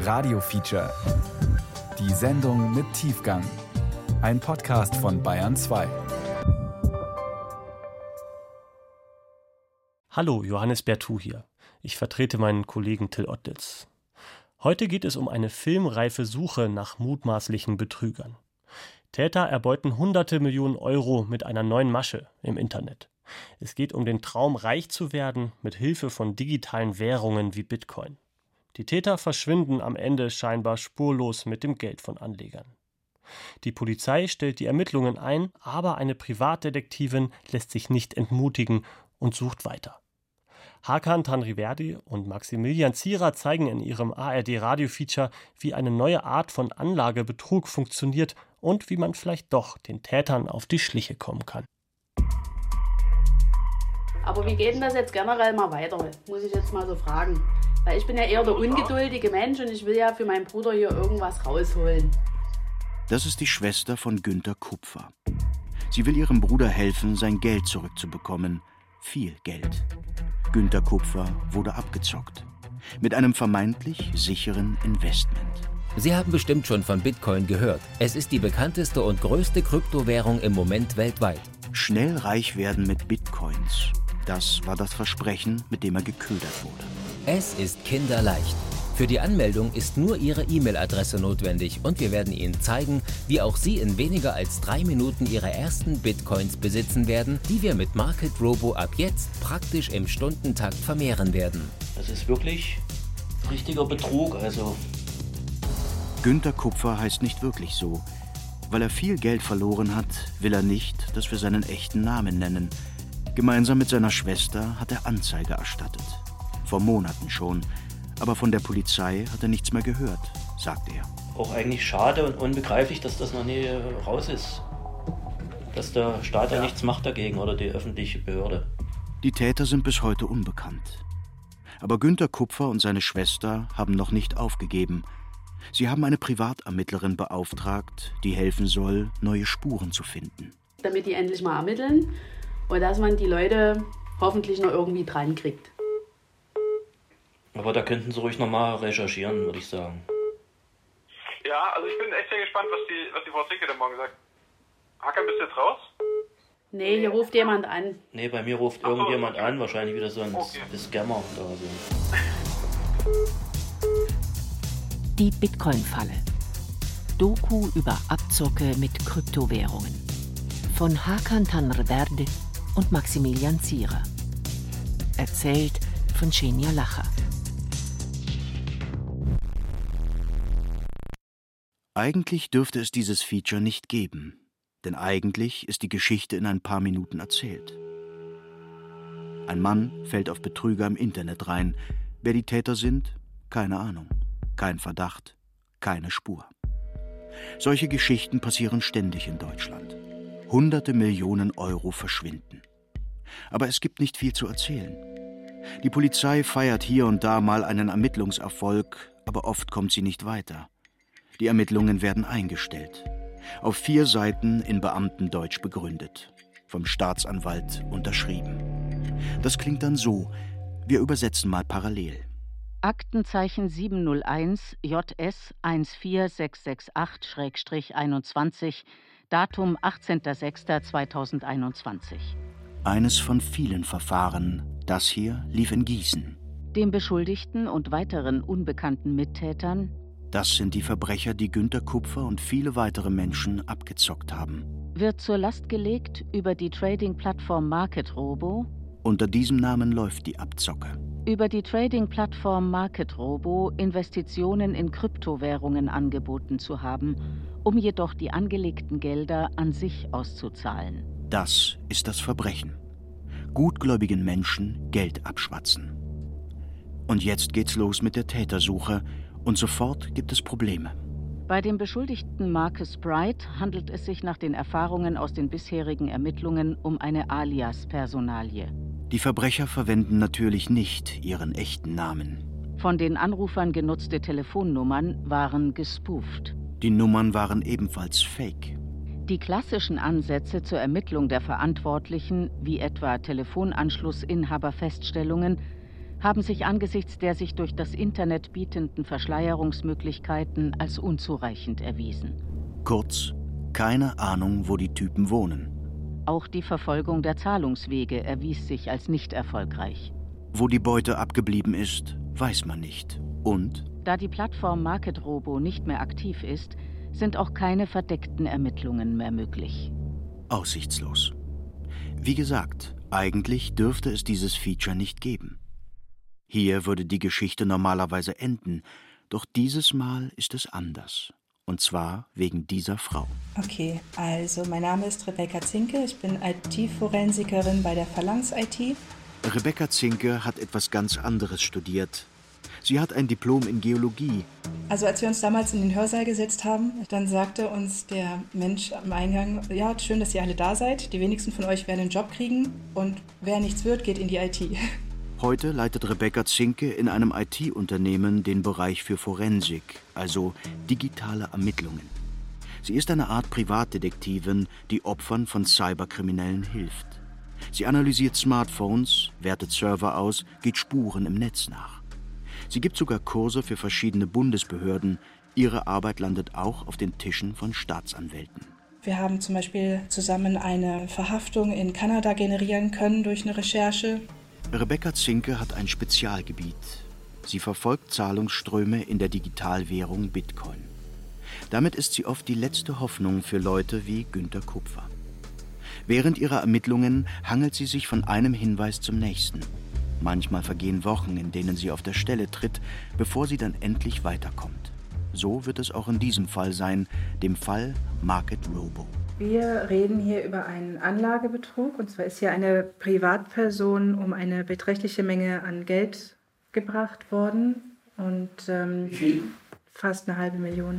Radio-Feature. Die Sendung mit Tiefgang. Ein Podcast von Bayern 2. Hallo, Johannes Bertau hier. Ich vertrete meinen Kollegen Till Ottlitz. Heute geht es um eine filmreife Suche nach mutmaßlichen Betrügern. Täter erbeuten hunderte Millionen Euro mit einer neuen Masche im Internet. Es geht um den Traum, reich zu werden mit Hilfe von digitalen Währungen wie Bitcoin. Die Täter verschwinden am Ende scheinbar spurlos mit dem Geld von Anlegern. Die Polizei stellt die Ermittlungen ein, aber eine Privatdetektivin lässt sich nicht entmutigen und sucht weiter. Hakan Tanriverdi und Maximilian Zierer zeigen in ihrem ARD-Radio-Feature, wie eine neue Art von Anlagebetrug funktioniert und wie man vielleicht doch den Tätern auf die Schliche kommen kann. Aber wie geht denn das jetzt generell mal weiter? Muss ich jetzt mal so fragen. Weil ich bin ja eher der ungeduldige Mensch und ich will ja für meinen Bruder hier irgendwas rausholen. Das ist die Schwester von Günter Kupfer. Sie will ihrem Bruder helfen, sein Geld zurückzubekommen. Viel Geld. Günter Kupfer wurde abgezockt. Mit einem vermeintlich sicheren Investment. Sie haben bestimmt schon von Bitcoin gehört. Es ist die bekannteste und größte Kryptowährung im Moment weltweit. Schnell reich werden mit Bitcoins. Das war das Versprechen, mit dem er geködert wurde. Es ist kinderleicht. Für die Anmeldung ist nur Ihre E-Mail-Adresse notwendig und wir werden Ihnen zeigen, wie auch Sie in weniger als 3 Minuten Ihre ersten Bitcoins besitzen werden, die wir mit Market Robo ab jetzt praktisch im Stundentakt vermehren werden. Das ist wirklich richtiger Betrug, also. Günter Kupfer heißt nicht wirklich so. Weil er viel Geld verloren hat, will er nicht, dass wir seinen echten Namen nennen. Gemeinsam mit seiner Schwester hat er Anzeige erstattet. Vor Monaten schon. Aber von der Polizei hat er nichts mehr gehört, sagt er. Auch eigentlich schade und unbegreiflich, dass das noch nie raus ist. Dass der Staat ja nichts macht dagegen oder die öffentliche Behörde. Die Täter sind bis heute unbekannt. Aber Günter Kupfer und seine Schwester haben noch nicht aufgegeben. Sie haben eine Privatermittlerin beauftragt, die helfen soll, neue Spuren zu finden. Damit die endlich mal ermitteln. Und dass man die Leute hoffentlich noch irgendwie dran kriegt. Aber da könnten Sie ruhig nochmal recherchieren, würde ich sagen. Ja, also ich bin echt sehr gespannt, was die Frau Zinke dann morgen sagt. Hakan, bist du jetzt raus? Nee, hier ruft jemand an. Nee, bei mir ruft irgendjemand an, wahrscheinlich wieder so ein Scammer oder so. Die Bitcoin-Falle. Doku über Abzocke mit Kryptowährungen. Von Hakan Tanriverdi und Maximilian Zierer. Erzählt von Xenia Lacher. Eigentlich dürfte es dieses Feature nicht geben, denn eigentlich ist die Geschichte in ein paar Minuten erzählt. Ein Mann fällt auf Betrüger im Internet rein. Wer die Täter sind? Keine Ahnung. Kein Verdacht. Keine Spur. Solche Geschichten passieren ständig in Deutschland. Hunderte Millionen Euro verschwinden. Aber es gibt nicht viel zu erzählen. Die Polizei feiert hier und da mal einen Ermittlungserfolg, aber oft kommt sie nicht weiter. Die Ermittlungen werden eingestellt. Auf 4 Seiten in Beamtendeutsch begründet. Vom Staatsanwalt unterschrieben. Das klingt dann so. Wir übersetzen mal parallel. Aktenzeichen 701 JS 14668-21, Datum 18.06.2021. Eines von vielen Verfahren. Das hier lief in Gießen. Dem Beschuldigten und weiteren unbekannten Mittätern. Das sind die Verbrecher, die Günter Kupfer und viele weitere Menschen abgezockt haben. Wird zur Last gelegt über die Trading-Plattform Market Robo. Unter diesem Namen läuft die Abzocke. Über die Trading-Plattform Market Robo Investitionen in Kryptowährungen angeboten zu haben, um jedoch die angelegten Gelder an sich auszuzahlen. Das ist das Verbrechen. Gutgläubigen Menschen Geld abschwatzen. Und jetzt geht's los mit der Tätersuche. Und sofort gibt es Probleme. Bei dem Beschuldigten Marcus Bright handelt es sich nach den Erfahrungen aus den bisherigen Ermittlungen um eine Alias-Personalie. Die Verbrecher verwenden natürlich nicht ihren echten Namen. Von den Anrufern genutzte Telefonnummern waren gespooft. Die Nummern waren ebenfalls fake. Die klassischen Ansätze zur Ermittlung der Verantwortlichen, wie etwa Telefonanschlussinhaberfeststellungen, haben sich angesichts der sich durch das Internet bietenden Verschleierungsmöglichkeiten als unzureichend erwiesen. Kurz, keine Ahnung, wo die Typen wohnen. Auch die Verfolgung der Zahlungswege erwies sich als nicht erfolgreich. Wo die Beute abgeblieben ist, weiß man nicht. Und? Da die Plattform Market Robo nicht mehr aktiv ist, sind auch keine verdeckten Ermittlungen mehr möglich. Aussichtslos. Wie gesagt, eigentlich dürfte es dieses Feature nicht geben. Hier würde die Geschichte normalerweise enden, doch dieses Mal ist es anders. Und zwar wegen dieser Frau. Okay, also mein Name ist Rebecca Zinke, ich bin IT-Forensikerin bei der Phalanx-IT. Rebecca Zinke hat etwas ganz anderes studiert. Sie hat ein Diplom in Geologie. Also als wir uns damals in den Hörsaal gesetzt haben, dann sagte uns der Mensch am Eingang, ja, schön, dass ihr alle da seid. Die wenigsten von euch werden einen Job kriegen und wer nichts wird, geht in die IT. Heute leitet Rebecca Zinke in einem IT-Unternehmen den Bereich für Forensik, also digitale Ermittlungen. Sie ist eine Art Privatdetektivin, die Opfern von Cyberkriminellen hilft. Sie analysiert Smartphones, wertet Server aus, geht Spuren im Netz nach. Sie gibt sogar Kurse für verschiedene Bundesbehörden. Ihre Arbeit landet auch auf den Tischen von Staatsanwälten. Wir haben zum Beispiel zusammen eine Verhaftung in Kanada generieren können durch eine Recherche. Rebecca Zinke hat ein Spezialgebiet. Sie verfolgt Zahlungsströme in der Digitalwährung Bitcoin. Damit ist sie oft die letzte Hoffnung für Leute wie Günter Kupfer. Während ihrer Ermittlungen hangelt sie sich von einem Hinweis zum nächsten. Manchmal vergehen Wochen, in denen sie auf der Stelle tritt, bevor sie dann endlich weiterkommt. So wird es auch in diesem Fall sein, dem Fall Market Robo. Wir reden hier über einen Anlagebetrug. Und zwar ist hier eine Privatperson um eine beträchtliche Menge an Geld gebracht worden. Und fast eine 500.000 Euro.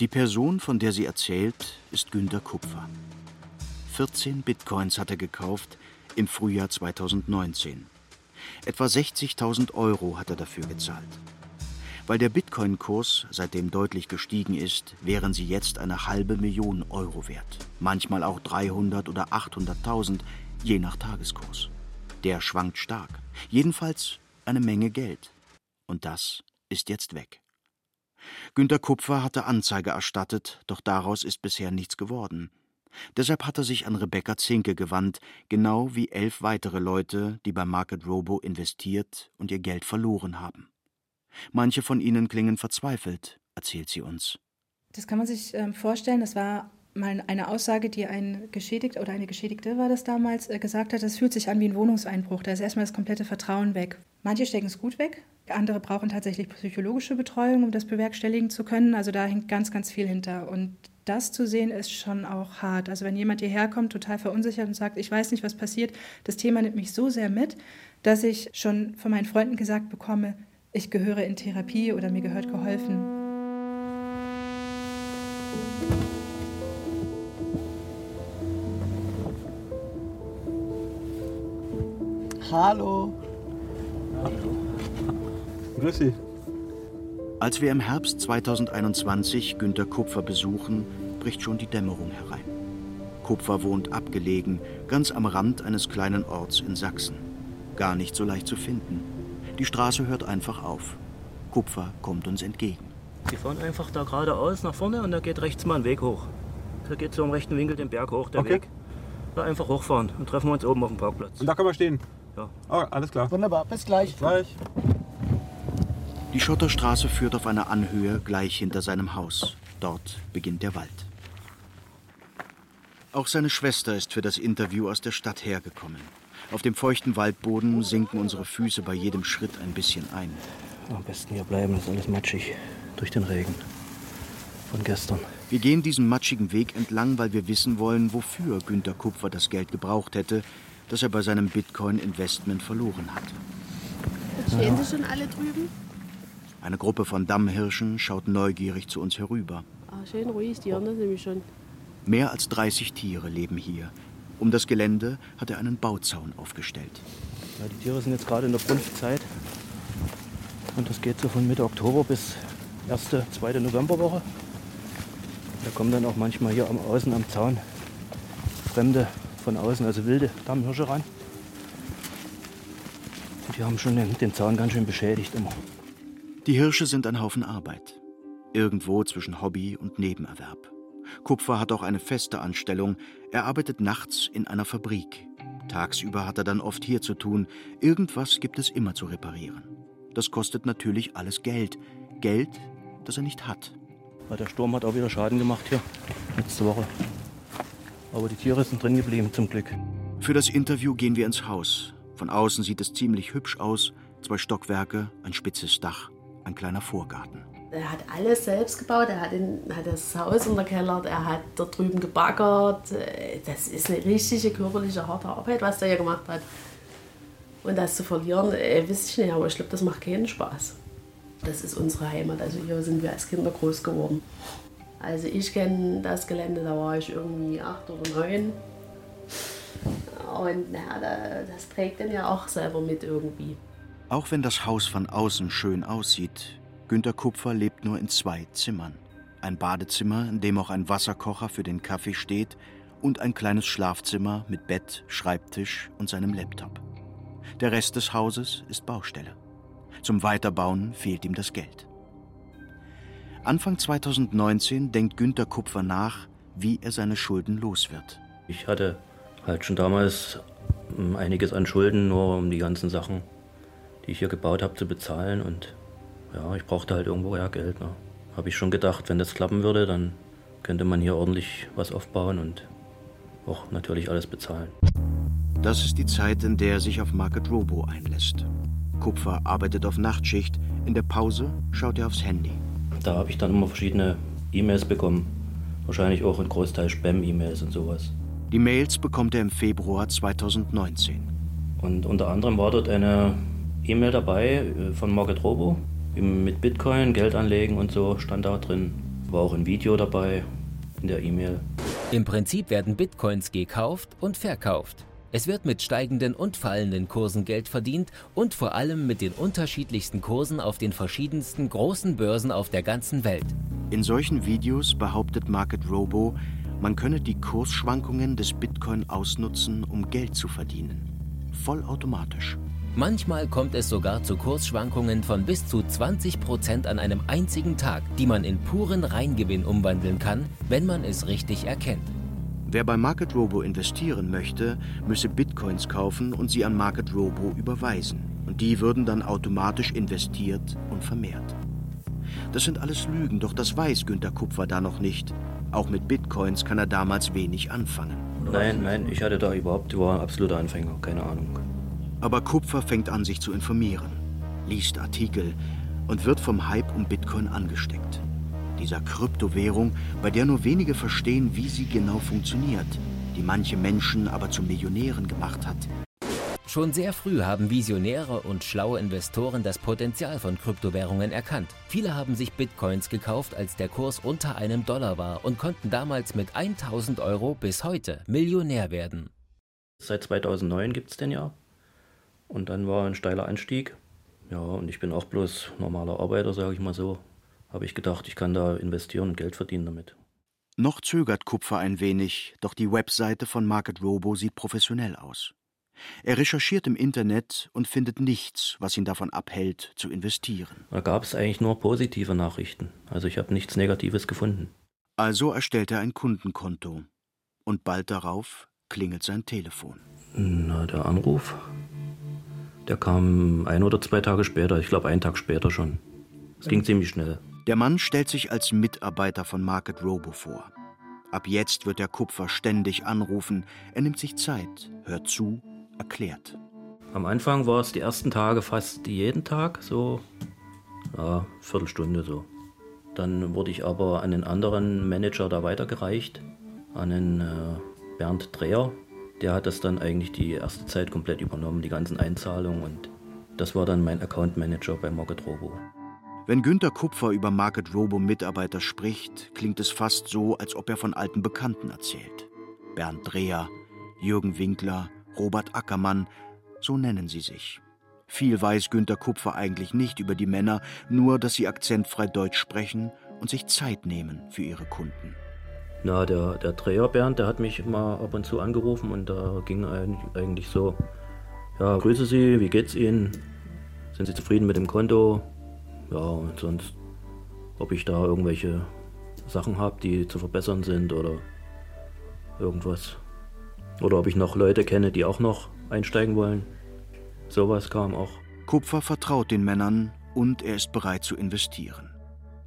Die Person, von der sie erzählt, ist Günter Kupfer. 14 Bitcoins hat er gekauft im Frühjahr 2019. Etwa 60.000 Euro hat er dafür gezahlt. Weil der Bitcoin-Kurs seitdem deutlich gestiegen ist, wären sie jetzt eine 500.000 Euro wert. Manchmal auch 300 oder 800.000, je nach Tageskurs. Der schwankt stark. Jedenfalls eine Menge Geld. Und das ist jetzt weg. Günter Kupfer hatte Anzeige erstattet, doch daraus ist bisher nichts geworden. Deshalb hat er sich an Rebecca Zinke gewandt, genau wie 11 weitere Leute, die bei Market Robo investiert und ihr Geld verloren haben. Manche von ihnen klingen verzweifelt, erzählt sie uns. Das kann man sich vorstellen, das war mal eine Aussage, die ein Geschädigter oder eine Geschädigte war das damals, gesagt hat, das fühlt sich an wie ein Wohnungseinbruch, da ist erstmal das komplette Vertrauen weg. Manche stecken es gut weg, andere brauchen tatsächlich psychologische Betreuung, um das bewerkstelligen zu können, also da hängt ganz, ganz viel hinter und das zu sehen, ist schon auch hart. Also wenn jemand hierher kommt, total verunsichert und sagt, ich weiß nicht, was passiert, das Thema nimmt mich so sehr mit, dass ich schon von meinen Freunden gesagt bekomme, ich gehöre in Therapie oder mir gehört geholfen. Hallo. Hallo. Grüß dich. Als wir im Herbst 2021 Günter Kupfer besuchen, bricht schon die Dämmerung herein. Kupfer wohnt abgelegen, ganz am Rand eines kleinen Orts in Sachsen. Gar nicht so leicht zu finden. Die Straße hört einfach auf. Kupfer kommt uns entgegen. Wir fahren einfach da geradeaus nach vorne und da geht rechts mal ein Weg hoch. Da geht so im rechten Winkel den Berg hoch, der okay. Weg. Da einfach hochfahren und treffen wir uns oben auf dem Parkplatz. Und da können wir stehen? Ja. Oh, alles klar. Wunderbar, bis gleich. Bis gleich. Die Schotterstraße führt auf eine Anhöhe gleich hinter seinem Haus. Dort beginnt der Wald. Auch seine Schwester ist für das Interview aus der Stadt hergekommen. Auf dem feuchten Waldboden sinken unsere Füße bei jedem Schritt ein bisschen ein. Am besten hier bleiben, das ist alles matschig durch den Regen von gestern. Wir gehen diesen matschigen Weg entlang, weil wir wissen wollen, wofür Günter Kupfer das Geld gebraucht hätte, das er bei seinem Bitcoin-Investment verloren hat. Stehen Sie schon alle drüben? Eine Gruppe von Dammhirschen schaut neugierig zu uns herüber. Ah, schön ruhig, die anderen nämlich schon. Mehr als 30 Tiere leben hier. Um das Gelände hat er einen Bauzaun aufgestellt. Ja, die Tiere sind jetzt gerade in der Brunftzeit. Und das geht so von Mitte Oktober bis 1., 2. Novemberwoche. Da kommen dann auch manchmal hier außen am Zaun Fremde von außen, also wilde Dammhirsche ran. Die haben schon den Zahn ganz schön beschädigt immer. Die Hirsche sind ein Haufen Arbeit. Irgendwo zwischen Hobby und Nebenerwerb. Kupfer hat auch eine feste Anstellung. Er arbeitet nachts in einer Fabrik. Tagsüber hat er dann oft hier zu tun. Irgendwas gibt es immer zu reparieren. Das kostet natürlich alles Geld. Geld, das er nicht hat. Der Sturm hat auch wieder Schaden gemacht hier, letzte Woche. Aber die Tiere sind drin geblieben, zum Glück. Für das Interview gehen wir ins Haus. Von außen sieht es ziemlich hübsch aus. 2 Stockwerke, ein spitzes Dach, ein kleiner Vorgarten. Er hat alles selbst gebaut, er hat das Haus unterkellert, er hat da drüben gebaggert. Das ist eine richtige körperliche, harte Arbeit, was der hier gemacht hat. Und das zu verlieren, weiß ich nicht, aber ich glaube, das macht keinen Spaß. Das ist unsere Heimat, also hier sind wir als Kinder groß geworden. Also ich kenne das Gelände, da war ich irgendwie 8 oder 9. Und na, das trägt dann ja auch selber mit irgendwie. Auch wenn das Haus von außen schön aussieht, Günter Kupfer lebt nur in 2 Zimmern. Ein Badezimmer, in dem auch ein Wasserkocher für den Kaffee steht, und ein kleines Schlafzimmer mit Bett, Schreibtisch und seinem Laptop. Der Rest des Hauses ist Baustelle. Zum Weiterbauen fehlt ihm das Geld. Anfang 2019 denkt Günter Kupfer nach, wie er seine Schulden los wird. Ich hatte halt schon damals einiges an Schulden, nur um die ganzen Sachen, die ich hier gebaut habe, zu bezahlen. Und ja, ich brauchte halt irgendwo Geld. Ne? Habe ich schon gedacht, wenn das klappen würde, dann könnte man hier ordentlich was aufbauen und auch natürlich alles bezahlen. Das ist die Zeit, in der er sich auf Market Robo einlässt. Kupfer arbeitet auf Nachtschicht. In der Pause schaut er aufs Handy. Da habe ich dann immer verschiedene E-Mails bekommen. Wahrscheinlich auch ein Großteil Spam-E-Mails und sowas. Die Mails bekommt er im Februar 2019. Und unter anderem war dort eine E-Mail dabei von Market Robo. Mit Bitcoin, Geld anlegen und so stand da drin. War auch ein Video dabei in der E-Mail. Im Prinzip werden Bitcoins gekauft und verkauft. Es wird mit steigenden und fallenden Kursen Geld verdient und vor allem mit den unterschiedlichsten Kursen auf den verschiedensten großen Börsen auf der ganzen Welt. In solchen Videos behauptet Market Robo, man könne die Kursschwankungen des Bitcoin ausnutzen, um Geld zu verdienen. Vollautomatisch. Manchmal kommt es sogar zu Kursschwankungen von bis zu 20% an einem einzigen Tag, die man in puren Reingewinn umwandeln kann, wenn man es richtig erkennt. Wer bei Market Robo investieren möchte, müsse Bitcoins kaufen und sie an Market Robo überweisen. Und die würden dann automatisch investiert und vermehrt. Das sind alles Lügen, doch das weiß Günter Kupfer da noch nicht. Auch mit Bitcoins kann er damals wenig anfangen. Nein, ich hatte da überhaupt, war ein absoluter Anfänger, keine Ahnung. Aber Kupfer fängt an, sich zu informieren, liest Artikel und wird vom Hype um Bitcoin angesteckt. Dieser Kryptowährung, bei der nur wenige verstehen, wie sie genau funktioniert, die manche Menschen aber zu Millionären gemacht hat. Schon sehr früh haben Visionäre und schlaue Investoren das Potenzial von Kryptowährungen erkannt. Viele haben sich Bitcoins gekauft, als der Kurs unter $1 war und konnten damals mit 1.000 € bis heute Millionär werden. Seit 2009 gibt es den ja. Und dann war ein steiler Anstieg. Ja, und ich bin auch bloß normaler Arbeiter, sage ich mal so. Habe ich gedacht, ich kann da investieren und Geld verdienen damit. Noch zögert Kupfer ein wenig, doch die Webseite von Market Robo sieht professionell aus. Er recherchiert im Internet und findet nichts, was ihn davon abhält, zu investieren. Da gab es eigentlich nur positive Nachrichten. Also ich habe nichts Negatives gefunden. Also erstellt er ein Kundenkonto. Und bald darauf klingelt sein Telefon. Na, der Anruf. Der kam 1 oder 2 Tage später, ich glaube einen Tag später schon. Es ging ziemlich schnell. Der Mann stellt sich als Mitarbeiter von Market Robo vor. Ab jetzt wird der Kupfer ständig anrufen. Er nimmt sich Zeit, hört zu, erklärt. Am Anfang war es die ersten Tage fast jeden Tag, so Viertelstunde so. Dann wurde ich aber an einen anderen Manager da weitergereicht, an einen Bernd Dreher. Der hat das dann eigentlich die erste Zeit komplett übernommen, die ganzen Einzahlungen. Und das war dann mein Account Manager bei Market Robo. Wenn Günter Kupfer über Market Robo Mitarbeiter spricht, klingt es fast so, als ob er von alten Bekannten erzählt. Bernd Dreher, Jürgen Winkler, Robert Ackermann, so nennen sie sich. Viel weiß Günter Kupfer eigentlich nicht über die Männer, nur dass sie akzentfrei Deutsch sprechen und sich Zeit nehmen für ihre Kunden. Na, der Dreher Bernd, der hat mich immer ab und zu angerufen und da ging eigentlich so Ja, grüße Sie, wie geht's Ihnen? Sind Sie zufrieden mit dem Konto? Ja, und sonst, ob ich da irgendwelche Sachen habe, die zu verbessern sind oder irgendwas. Oder ob ich noch Leute kenne, die auch noch einsteigen wollen. Sowas kam auch. Kupfer vertraut den Männern und er ist bereit zu investieren.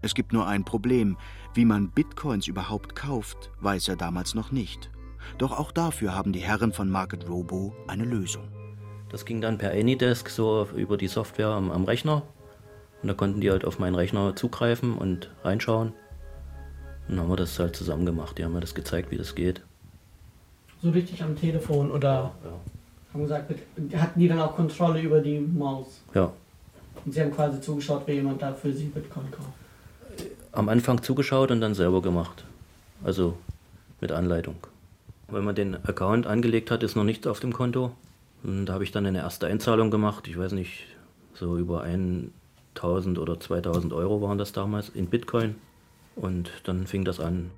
Es gibt nur ein Problem. Wie man Bitcoins überhaupt kauft, weiß er damals noch nicht. Doch auch dafür haben die Herren von Market Robo eine Lösung. Das ging dann per Anydesk so über die Software am Rechner. Und da konnten die halt auf meinen Rechner zugreifen und reinschauen. Und dann haben wir das halt zusammen gemacht. Die haben mir das gezeigt, wie das geht. So richtig am Telefon oder? Ja. Haben gesagt, hatten die dann auch Kontrolle über die Maus? Ja. Und Sie haben quasi zugeschaut, wer jemand da für Sie Bitcoin kauft? Am Anfang zugeschaut und dann selber gemacht. Also mit Anleitung. Wenn man den Account angelegt hat, ist noch nichts auf dem Konto. Und da habe ich dann eine erste Einzahlung gemacht. Ich weiß nicht, so über 1.000 oder 2.000 Euro waren das damals in Bitcoin. Und dann fing das an.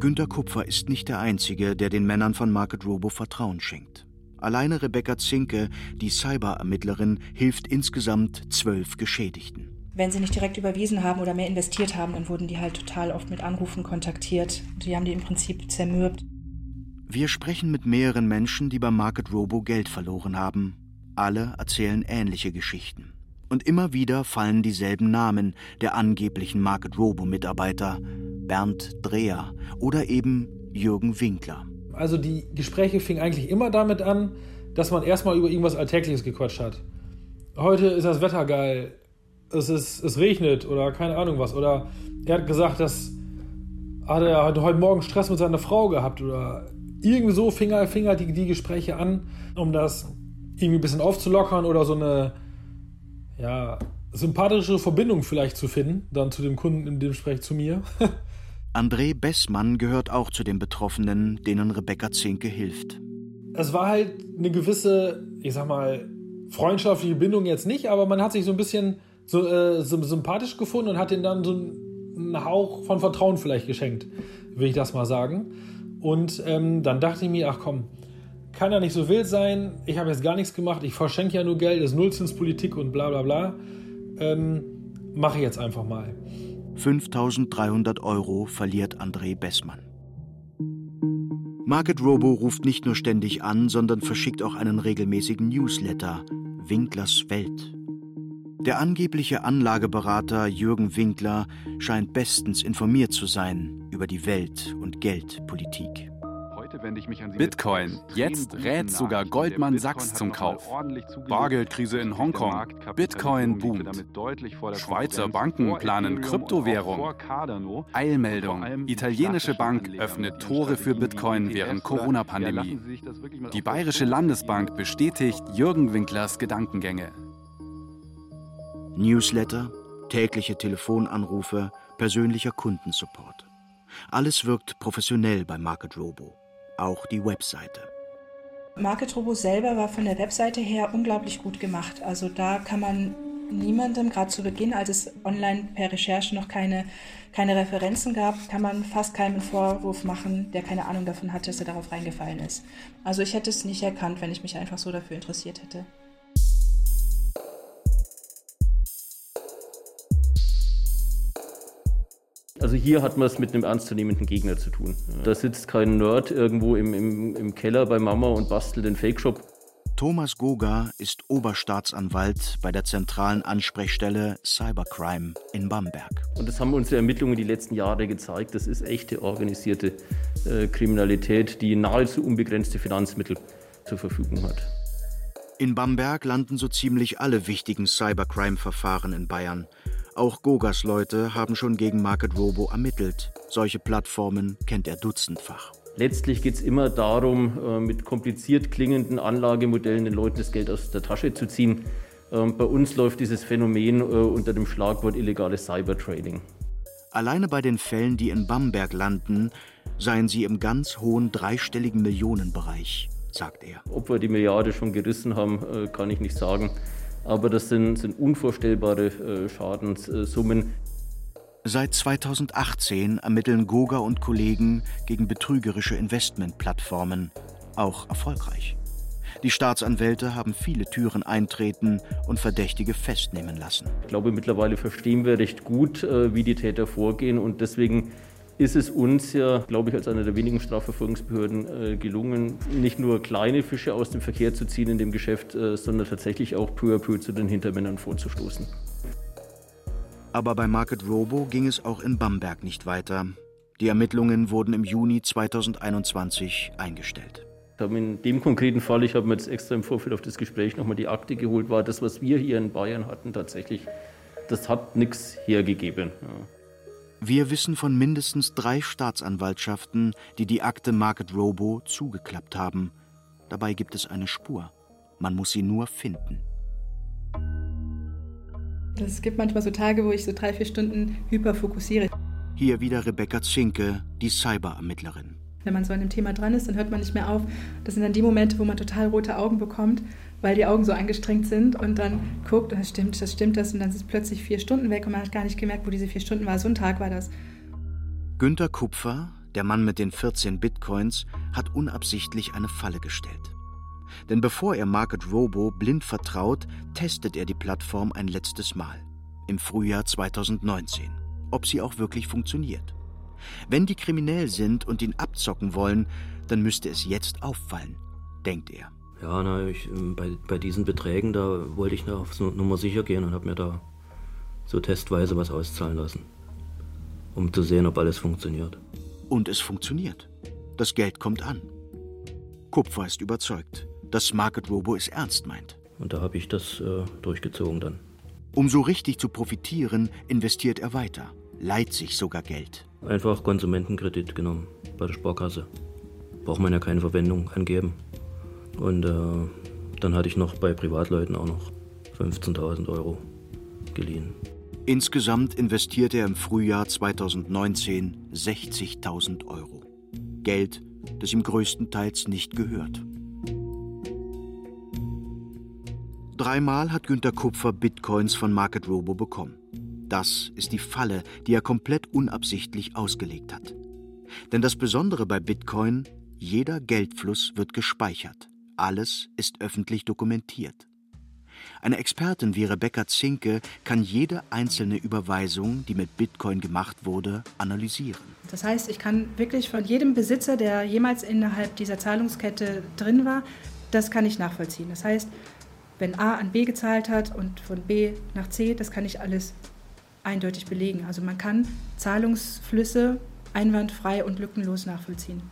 Günter Kupfer ist nicht der Einzige, der den Männern von Market Robo Vertrauen schenkt. Alleine Rebecca Zinke, die Cyberermittlerin, hilft insgesamt 12 Geschädigten. Wenn sie nicht direkt überwiesen haben oder mehr investiert haben, dann wurden die halt total oft mit Anrufen kontaktiert. Die haben die im Prinzip zermürbt. Wir sprechen mit mehreren Menschen, die bei Market Robo Geld verloren haben. Alle erzählen ähnliche Geschichten. Und immer wieder fallen dieselben Namen der angeblichen Market Robo-Mitarbeiter. Bernd Dreher oder eben Jürgen Winkler. Also die Gespräche fingen eigentlich immer damit an, dass man erstmal über irgendwas Alltägliches gequatscht hat. Heute ist das Wetter geil, es regnet oder keine Ahnung was. Oder er hat gesagt, dass er heute Morgen Stress mit seiner Frau gehabt oder irgendwie so fing die Gespräche an, um das irgendwie ein bisschen aufzulockern oder so eine sympathische Verbindung vielleicht zu finden, dann zu dem Kunden, in dem Sprech zu mir. André Bessmann gehört auch zu den Betroffenen, denen Rebecca Zinke hilft. Es war halt eine gewisse, ich sag mal, freundschaftliche Bindung jetzt nicht, aber man hat sich so ein bisschen sympathisch gefunden und hat denen dann so einen Hauch von Vertrauen vielleicht geschenkt, will ich das mal sagen. Und dann dachte ich mir, ach komm, kann ja nicht so wild sein, ich habe jetzt gar nichts gemacht, ich verschenke ja nur Geld, das ist Nullzinspolitik und bla bla bla. Mache ich jetzt einfach mal. 5.300 Euro verliert André Bessmann. Market Robo ruft nicht nur ständig an, sondern verschickt auch einen regelmäßigen Newsletter, Winklers Welt. Der angebliche Anlageberater Jürgen Winkler scheint bestens informiert zu sein über die Welt- und Geldpolitik. Bitcoin. Jetzt rät sogar Goldman Sachs zum Kauf. Bargeldkrise in Hongkong. Bitcoin boomt. Schweizer Banken planen Kryptowährung. Eilmeldung. Italienische Bank öffnet Tore für Bitcoin während Corona-Pandemie. Die Bayerische Landesbank bestätigt Jürgen Winklers Gedankengänge. Newsletter, tägliche Telefonanrufe, persönlicher Kundensupport. Alles wirkt professionell bei Market Robo. Auch die Webseite. Market Robo selber war von der Webseite her unglaublich gut gemacht. Also da kann man niemandem, gerade zu Beginn, als es online per Recherche noch keine Referenzen gab, kann man fast keinen Vorwurf machen, der keine Ahnung davon hatte, dass er darauf reingefallen ist. Also ich hätte es nicht erkannt, wenn ich mich einfach so dafür interessiert hätte. Also hier hat man es mit einem ernstzunehmenden Gegner zu tun. Da sitzt kein Nerd irgendwo im Keller bei Mama und bastelt den Fake-Shop. Thomas Goger ist Oberstaatsanwalt bei der zentralen Ansprechstelle Cybercrime in Bamberg. Und das haben unsere Ermittlungen die letzten Jahre gezeigt. Das ist echte organisierte Kriminalität, die nahezu unbegrenzte Finanzmittel zur Verfügung hat. In Bamberg landen so ziemlich alle wichtigen Cybercrime-Verfahren in Bayern. Auch Gogers Leute haben schon gegen Market Robo ermittelt. Solche Plattformen kennt er dutzendfach. Letztlich geht es immer darum, mit kompliziert klingenden Anlagemodellen den Leuten das Geld aus der Tasche zu ziehen. Bei uns läuft dieses Phänomen unter dem Schlagwort illegales Cybertrading. Alleine bei den Fällen, die in Bamberg landen, seien sie im ganz hohen dreistelligen Millionenbereich, sagt er. Ob wir die Milliarde schon gerissen haben, kann ich nicht sagen. Aber das sind unvorstellbare Schadenssummen. Seit 2018 ermitteln Goger und Kollegen gegen betrügerische Investmentplattformen, auch erfolgreich. Die Staatsanwälte haben viele Türen eintreten und Verdächtige festnehmen lassen. Ich glaube, mittlerweile verstehen wir recht gut, wie die Täter vorgehen. Und deswegen ist es uns ja, glaube ich, als einer der wenigen Strafverfolgungsbehörden gelungen, nicht nur kleine Fische aus dem Verkehr zu ziehen in dem Geschäft, sondern tatsächlich auch peu à peu zu den Hintermännern vorzustoßen. Aber bei Market Robo ging es auch in Bamberg nicht weiter. Die Ermittlungen wurden im Juni 2021 eingestellt. Ich habe in dem konkreten Fall, ich habe mir jetzt extra im Vorfeld auf das Gespräch nochmal die Akte geholt, war das, was wir hier in Bayern hatten, tatsächlich, das hat nichts hergegeben. Ja. Wir wissen von mindestens 3 Staatsanwaltschaften, die die Akte Market Robo zugeklappt haben. Dabei gibt es eine Spur. Man muss sie nur finden. Es gibt manchmal so Tage, wo ich so 3-4 Stunden hyperfokussiere. Hier wieder Rebecca Zinke, die Cyberermittlerin. Wenn man so an dem Thema dran ist, dann hört man nicht mehr auf. Das sind dann die Momente, wo man total rote Augen bekommt, weil die Augen so angestrengt sind und dann guckt, das stimmt. Und dann sind es plötzlich 4 Stunden weg und man hat gar nicht gemerkt, wo diese 4 Stunden war. So ein Tag war das. Günter Kupfer, der Mann mit den 14 Bitcoins, hat unabsichtlich eine Falle gestellt. Denn bevor er Market Robo blind vertraut, testet er die Plattform ein letztes Mal. Im Frühjahr 2019. Ob sie auch wirklich funktioniert. Wenn die kriminell sind und ihn abzocken wollen, dann müsste es jetzt auffallen, denkt er. Ja, bei diesen Beträgen, da wollte ich auf Nummer sicher gehen und habe mir da so testweise was auszahlen lassen, um zu sehen, ob alles funktioniert. Und es funktioniert. Das Geld kommt an. Kupfer ist überzeugt, dass Market Robo es ernst meint. Und da habe ich das durchgezogen dann. Um so richtig zu profitieren, investiert er weiter, leiht sich sogar Geld. Einfach Konsumentenkredit genommen bei der Sparkasse. Braucht man ja keine Verwendung angeben. Und dann hatte ich noch bei Privatleuten auch noch 15.000 Euro geliehen. Insgesamt investierte er im Frühjahr 2019 60.000 Euro. Geld, das ihm größtenteils nicht gehört. 3-mal hat Günter Kupfer Bitcoins von Market Robo bekommen. Das ist die Falle, die er komplett unabsichtlich ausgelegt hat. Denn das Besondere bei Bitcoin, jeder Geldfluss wird gespeichert. Alles ist öffentlich dokumentiert. Eine Expertin wie Rebecca Zinke kann jede einzelne Überweisung, die mit Bitcoin gemacht wurde, analysieren. Das heißt, ich kann wirklich von jedem Besitzer, der jemals innerhalb dieser Zahlungskette drin war, das kann ich nachvollziehen. Das heißt, wenn A an B gezahlt hat und von B nach C, das kann ich alles eindeutig belegen. Also man kann Zahlungsflüsse einwandfrei und lückenlos nachvollziehen.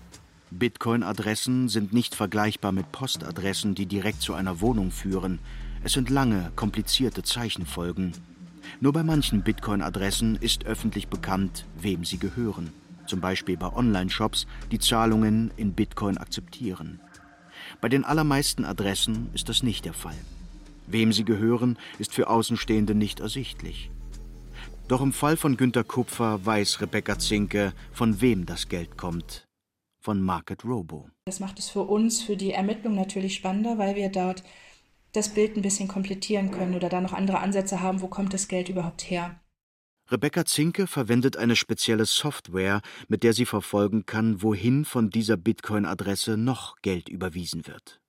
Bitcoin-Adressen sind nicht vergleichbar mit Postadressen, die direkt zu einer Wohnung führen. Es sind lange, komplizierte Zeichenfolgen. Nur bei manchen Bitcoin-Adressen ist öffentlich bekannt, wem sie gehören. Zum Beispiel bei Online-Shops, die Zahlungen in Bitcoin akzeptieren. Bei den allermeisten Adressen ist das nicht der Fall. Wem sie gehören, ist für Außenstehende nicht ersichtlich. Doch im Fall von Günter Kupfer weiß Rebecca Zinke, von wem das Geld kommt. Von Market Robo. Das macht es für uns, für die Ermittlung natürlich spannender, weil wir dort das Bild ein bisschen komplettieren können oder da noch andere Ansätze haben, wo kommt das Geld überhaupt her. Rebecca Zinke verwendet eine spezielle Software, mit der sie verfolgen kann, wohin von dieser Bitcoin-Adresse noch Geld überwiesen wird.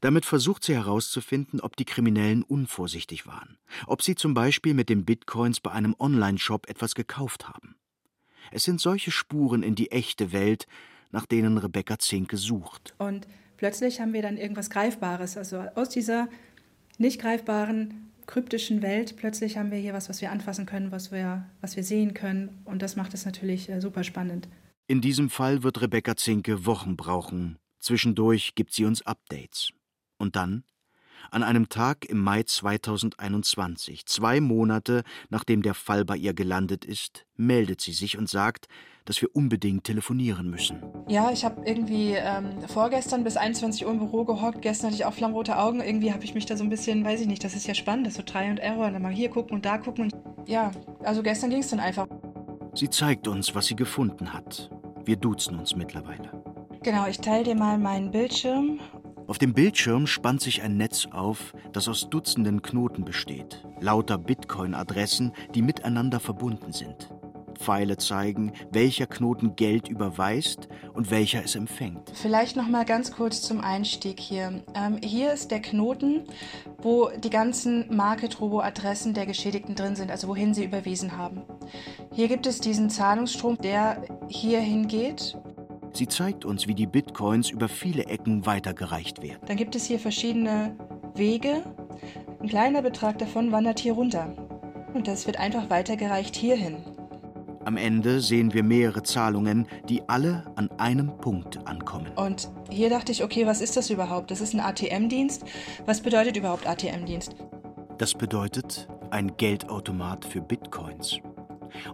Damit versucht sie herauszufinden, ob die Kriminellen unvorsichtig waren, ob sie zum Beispiel mit den Bitcoins bei einem Online-Shop etwas gekauft haben. Es sind solche Spuren in die echte Welt, nach denen Rebecca Zinke sucht. Und plötzlich haben wir dann irgendwas Greifbares. Also aus dieser nicht greifbaren, kryptischen Welt, plötzlich haben wir hier was wir anfassen können, was wir sehen können. Und das macht es natürlich super spannend. In diesem Fall wird Rebecca Zinke Wochen brauchen. Zwischendurch gibt sie uns Updates. Und dann, an einem Tag im Mai 2021, 2 Monate nachdem der Fall bei ihr gelandet ist, meldet sie sich und sagt, dass wir unbedingt telefonieren müssen. Ja, ich habe irgendwie vorgestern bis 21 Uhr im Büro gehockt, gestern hatte ich auch flammrote Augen, irgendwie habe ich mich da so ein bisschen, weiß ich nicht, das ist ja spannend, das ist so Try and Error, und dann mal hier gucken und da gucken. Und ja, also gestern ging es dann einfach. Sie zeigt uns, was sie gefunden hat. Wir duzen uns mittlerweile. Genau, ich teile dir mal meinen Bildschirm. Auf dem Bildschirm spannt sich ein Netz auf, das aus Dutzenden Knoten besteht. Lauter Bitcoin-Adressen, die miteinander verbunden sind. Pfeile zeigen, welcher Knoten Geld überweist und welcher es empfängt. Vielleicht noch mal ganz kurz zum Einstieg hier. Hier ist der Knoten, wo die ganzen Market-Robo-Adressen der Geschädigten drin sind, also wohin sie überwiesen haben. Hier gibt es diesen Zahlungsstrom, der hierhin geht. Sie zeigt uns, wie die Bitcoins über viele Ecken weitergereicht werden. Dann gibt es hier verschiedene Wege. Ein kleiner Betrag davon wandert hier runter. Und das wird einfach weitergereicht hierhin. Am Ende sehen wir mehrere Zahlungen, die alle an einem Punkt ankommen. Und hier dachte ich, okay, was ist das überhaupt? Das ist ein ATM-Dienst. Was bedeutet überhaupt ATM-Dienst? Das bedeutet ein Geldautomat für Bitcoins.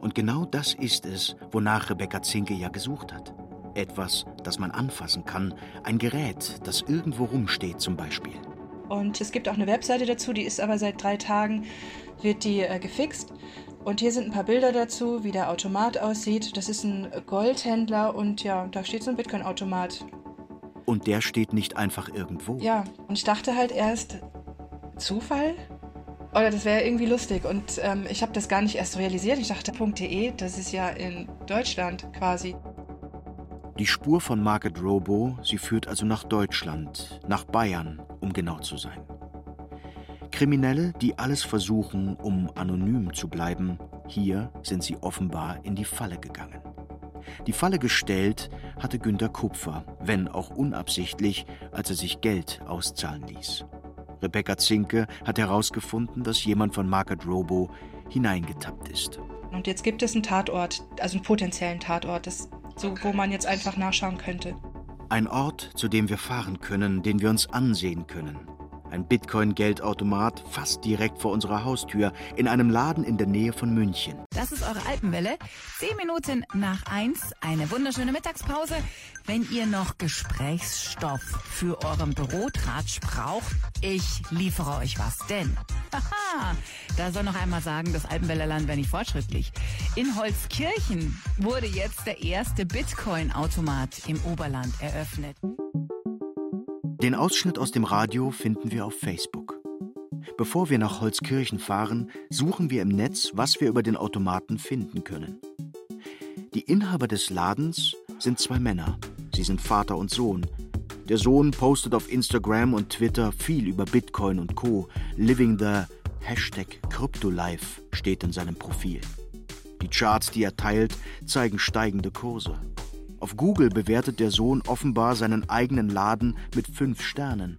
Und genau das ist es, wonach Rebecca Zinke ja gesucht hat. Etwas, das man anfassen kann. Ein Gerät, das irgendwo rumsteht zum Beispiel. Und es gibt auch eine Webseite dazu, die ist aber seit 3 Tagen, wird die gefixt. Und hier sind ein paar Bilder dazu, wie der Automat aussieht. Das ist ein Goldhändler und ja, da steht so ein Bitcoin-Automat. Und der steht nicht einfach irgendwo. Ja, und ich dachte halt erst, Zufall? Oder das wäre irgendwie lustig. Und ich habe das gar nicht erst realisiert. Ich dachte, .de, das ist ja in Deutschland quasi. Die Spur von Market Robo, sie führt also nach Deutschland, nach Bayern, um genau zu sein. Kriminelle, die alles versuchen, um anonym zu bleiben, hier sind sie offenbar in die Falle gegangen. Die Falle gestellt hatte Günter Kupfer, wenn auch unabsichtlich, als er sich Geld auszahlen ließ. Rebecca Zinke hat herausgefunden, dass jemand von Market Robo hineingetappt ist. Und jetzt gibt es einen Tatort, also einen potenziellen Tatort, so, wo man jetzt einfach nachschauen könnte. Ein Ort, zu dem wir fahren können, den wir uns ansehen können. Ein Bitcoin-Geldautomat fast direkt vor unserer Haustür in einem Laden in der Nähe von München. Das ist eure Alpenwelle. 10 Minuten nach 1, eine wunderschöne Mittagspause. Wenn ihr noch Gesprächsstoff für euren Bürotratsch braucht, ich liefere euch was. Denn, haha, da soll noch einmal sagen, das Alpenwellerland wäre nicht fortschrittlich. In Holzkirchen wurde jetzt der erste Bitcoin-Automat im Oberland eröffnet. Den Ausschnitt aus dem Radio finden wir auf Facebook. Bevor wir nach Holzkirchen fahren, suchen wir im Netz, was wir über den Automaten finden können. Die Inhaber des Ladens sind 2 Männer. Sie sind Vater und Sohn. Der Sohn postet auf Instagram und Twitter viel über Bitcoin und Co. Living the #CryptoLife steht in seinem Profil. Die Charts, die er teilt, zeigen steigende Kurse. Auf Google bewertet der Sohn offenbar seinen eigenen Laden mit 5 Sternen.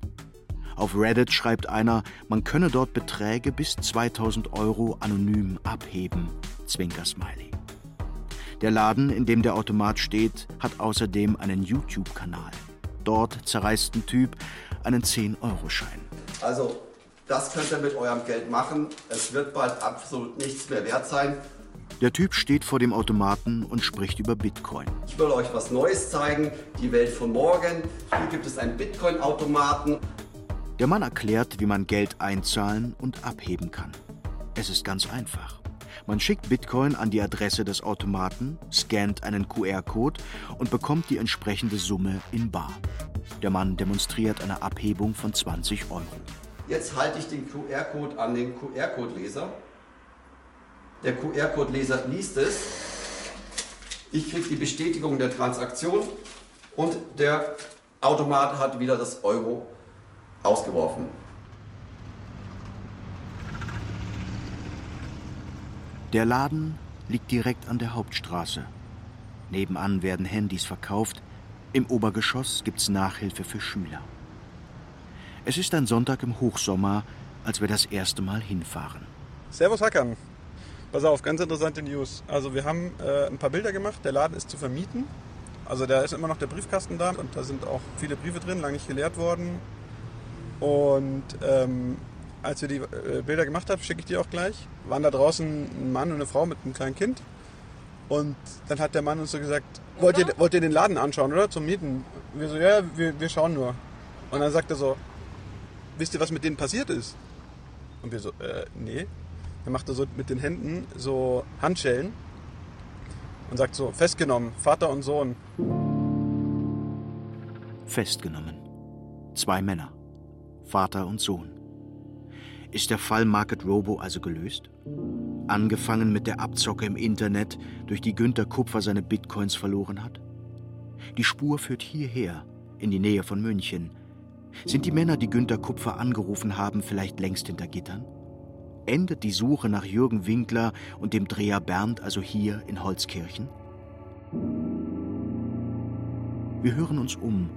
Auf Reddit schreibt einer, man könne dort Beträge bis 2.000 € anonym abheben. Zwinker-Smiley. Der Laden, in dem der Automat steht, hat außerdem einen YouTube-Kanal. Dort zerreißt ein Typ einen 10-Euro-Schein. Also, das könnt ihr mit eurem Geld machen. Es wird bald absolut nichts mehr wert sein. Der Typ steht vor dem Automaten und spricht über Bitcoin. Ich will euch was Neues zeigen, die Welt von morgen. Hier gibt es einen Bitcoin-Automaten. Der Mann erklärt, wie man Geld einzahlen und abheben kann. Es ist ganz einfach. Man schickt Bitcoin an die Adresse des Automaten, scannt einen QR-Code und bekommt die entsprechende Summe in bar. Der Mann demonstriert eine Abhebung von 20 €. Jetzt halte ich den QR-Code an den QR-Code-Leser. Der QR-Code-Leser liest es, ich kriege die Bestätigung der Transaktion und der Automat hat wieder das Euro ausgeworfen. Der Laden liegt direkt an der Hauptstraße. Nebenan werden Handys verkauft, im Obergeschoss gibt's Nachhilfe für Schüler. Es ist ein Sonntag im Hochsommer, als wir das erste Mal hinfahren. Servus Hakan. Pass auf, ganz interessante News. Also wir haben ein paar Bilder gemacht, der Laden ist zu vermieten. Also da ist immer noch der Briefkasten da und da sind auch viele Briefe drin, lange nicht geleert worden. Und als wir die Bilder gemacht haben, schicke ich die auch gleich, waren da draußen ein Mann und eine Frau mit einem kleinen Kind. Und dann hat der Mann uns so gesagt, wollt ihr den Laden anschauen, oder? Zum Mieten? Und wir so, ja, wir schauen nur. Und dann sagt er so, wisst ihr, was mit denen passiert ist? Und wir so, nee. Er macht so mit den Händen so Handschellen und sagt so, festgenommen, Vater und Sohn. Festgenommen. 2 Männer. Vater und Sohn. Ist der Fall Market Robo also gelöst? Angefangen mit der Abzocke im Internet, durch die Günter Kupfer seine Bitcoins verloren hat? Die Spur führt hierher, in die Nähe von München. Sind die Männer, die Günter Kupfer angerufen haben, vielleicht längst hinter Gittern? Endet die Suche nach Jürgen Winkler und dem Dreher Bernd also hier in Holzkirchen? Wir hören uns um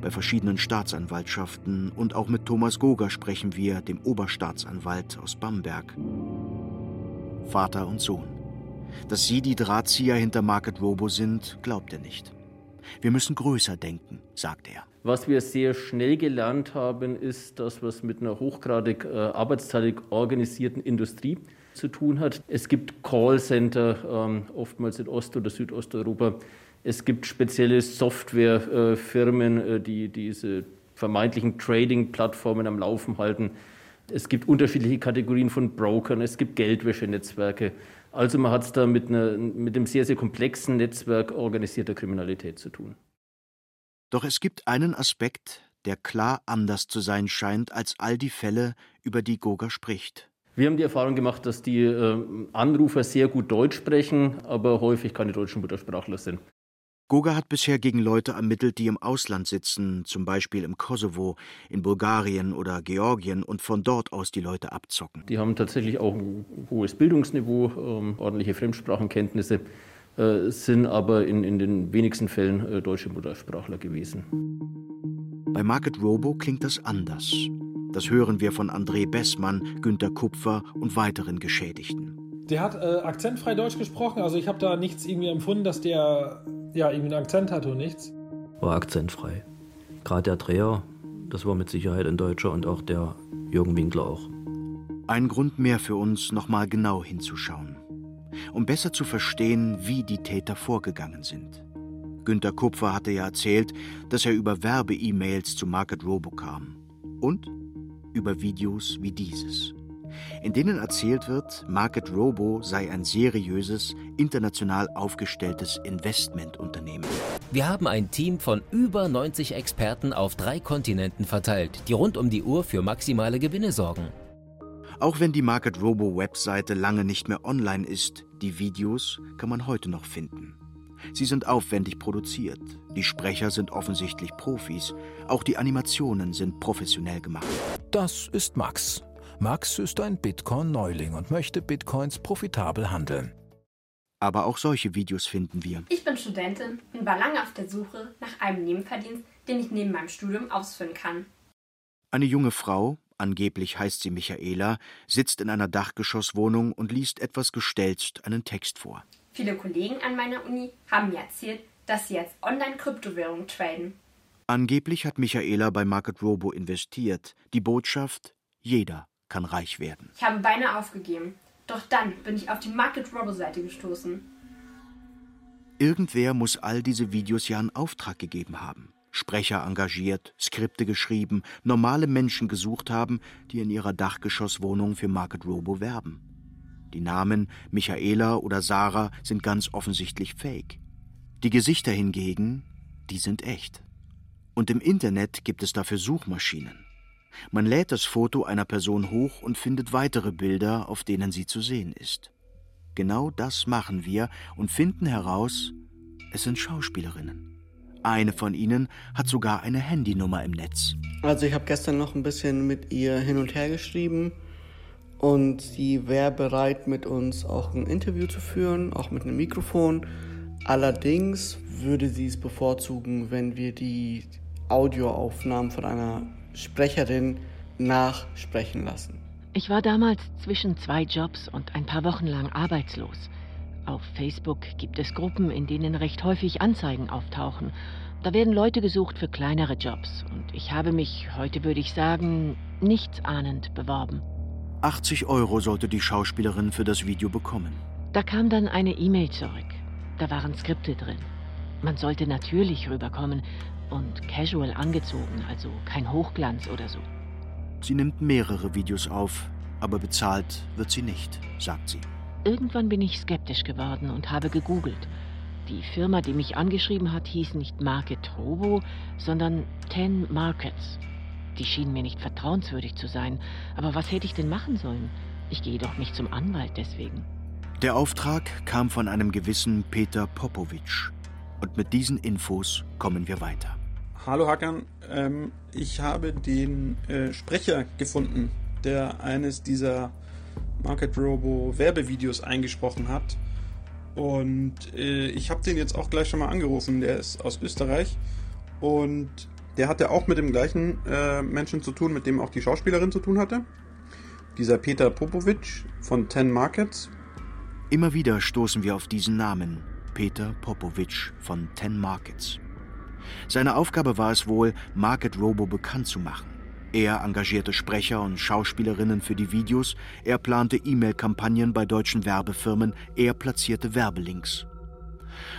bei verschiedenen Staatsanwaltschaften und auch mit Thomas Goger sprechen wir, dem Oberstaatsanwalt aus Bamberg. Vater und Sohn. Dass sie die Drahtzieher hinter Market Robo sind, glaubt er nicht. Wir müssen größer denken, sagt er. Was wir sehr schnell gelernt haben, ist, dass was mit einer hochgradig arbeitsteilig organisierten Industrie zu tun hat. Es gibt Callcenter, oftmals in Ost- oder Südosteuropa. Es gibt spezielle Softwarefirmen, die diese vermeintlichen Trading-Plattformen am Laufen halten. Es gibt unterschiedliche Kategorien von Brokern, es gibt Geldwäschenetzwerke. Also man hat es da mit einem sehr, sehr komplexen Netzwerk organisierter Kriminalität zu tun. Doch es gibt einen Aspekt, der klar anders zu sein scheint als all die Fälle, über die Goger spricht. Wir haben die Erfahrung gemacht, dass die Anrufer sehr gut Deutsch sprechen, aber häufig keine deutschen Muttersprachler sind. Goger hat bisher gegen Leute ermittelt, die im Ausland sitzen, zum Beispiel im Kosovo, in Bulgarien oder Georgien und von dort aus die Leute abzocken. Die haben tatsächlich auch ein hohes Bildungsniveau, ordentliche Fremdsprachenkenntnisse, sind aber in den wenigsten Fällen deutsche Muttersprachler gewesen. Bei Market Robo klingt das anders. Das hören wir von André Bessmann, Günter Kupfer und weiteren Geschädigten. Der hat akzentfrei Deutsch gesprochen, also ich habe da nichts irgendwie empfunden, dass der irgendwie einen Akzent hatte und nichts. War akzentfrei. Gerade der Dreher, das war mit Sicherheit ein Deutscher und auch der Jürgen Winkler auch. Ein Grund mehr für uns, nochmal genau hinzuschauen, um besser zu verstehen, wie die Täter vorgegangen sind. Günter Kupfer hatte ja erzählt, dass er über Werbe-E-Mails zu Market Robo kam und über Videos wie dieses, in denen erzählt wird, Market Robo sei ein seriöses, international aufgestelltes Investmentunternehmen. Wir haben ein Team von über 90 Experten auf 3 Kontinenten verteilt, die rund um die Uhr für maximale Gewinne sorgen. Auch wenn die Market Robo-Webseite lange nicht mehr online ist, die Videos kann man heute noch finden. Sie sind aufwendig produziert, die Sprecher sind offensichtlich Profis, auch die Animationen sind professionell gemacht. Das ist Max. Max ist ein Bitcoin-Neuling und möchte Bitcoins profitabel handeln. Aber auch solche Videos finden wir. Ich bin Studentin und war lange auf der Suche nach einem Nebenverdienst, den ich neben meinem Studium ausführen kann. Eine junge Frau, angeblich heißt sie Michaela, sitzt in einer Dachgeschosswohnung und liest etwas gestelzt einen Text vor. Viele Kollegen an meiner Uni haben mir erzählt, dass sie jetzt Online-Kryptowährungen traden. Angeblich hat Michaela bei Market Robo investiert. Die Botschaft: Jeder kann reich werden. Ich habe beinahe aufgegeben. Doch dann bin ich auf die Market Robo-Seite gestoßen. Irgendwer muss all diese Videos ja in Auftrag gegeben haben. Sprecher engagiert, Skripte geschrieben, normale Menschen gesucht haben, die in ihrer Dachgeschosswohnung für Market Robo werben. Die Namen Michaela oder Sarah sind ganz offensichtlich fake. Die Gesichter hingegen, die sind echt. Und im Internet gibt es dafür Suchmaschinen. Man lädt das Foto einer Person hoch und findet weitere Bilder, auf denen sie zu sehen ist. Genau das machen wir und finden heraus, es sind Schauspielerinnen. Eine von ihnen hat sogar eine Handynummer im Netz. Also ich habe gestern noch ein bisschen mit ihr hin und her geschrieben und sie wäre bereit, mit uns auch ein Interview zu führen, auch mit einem Mikrofon. Allerdings würde sie es bevorzugen, wenn wir die Audioaufnahmen von einer Sprecherin nachsprechen lassen. Ich war damals zwischen 2 Jobs und ein paar Wochen lang arbeitslos. Auf Facebook gibt es Gruppen, in denen recht häufig Anzeigen auftauchen. Da werden Leute gesucht für kleinere Jobs und ich habe mich, heute würde ich sagen, nichtsahnend beworben. 80 € sollte die Schauspielerin für das Video bekommen. Da kam dann eine E-Mail zurück. Da waren Skripte drin. Man sollte natürlich rüberkommen und casual angezogen, also kein Hochglanz oder so. Sie nimmt mehrere Videos auf, aber bezahlt wird sie nicht, sagt sie. Irgendwann bin ich skeptisch geworden und habe gegoogelt. Die Firma, die mich angeschrieben hat, hieß nicht Market Robo, sondern Ten Markets. Die schienen mir nicht vertrauenswürdig zu sein, aber was hätte ich denn machen sollen? Ich gehe doch nicht zum Anwalt deswegen. Der Auftrag kam von einem gewissen Peter Popovic. Und mit diesen Infos kommen wir weiter. Hallo Hakan, ich habe den Sprecher gefunden, der eines dieser Market Robo Werbevideos eingesprochen hat. Und ich habe den jetzt auch gleich schon mal angerufen. Der ist aus Österreich und der hatte auch mit dem gleichen Menschen zu tun, mit dem auch die Schauspielerin zu tun hatte. Dieser Peter Popovic von Ten Markets. Immer wieder stoßen wir auf diesen Namen, Peter Popovic von Ten Markets. Seine Aufgabe war es wohl, Market Robo bekannt zu machen. Er engagierte Sprecher und Schauspielerinnen für die Videos, er plante E-Mail-Kampagnen bei deutschen Werbefirmen, er platzierte Werbelinks.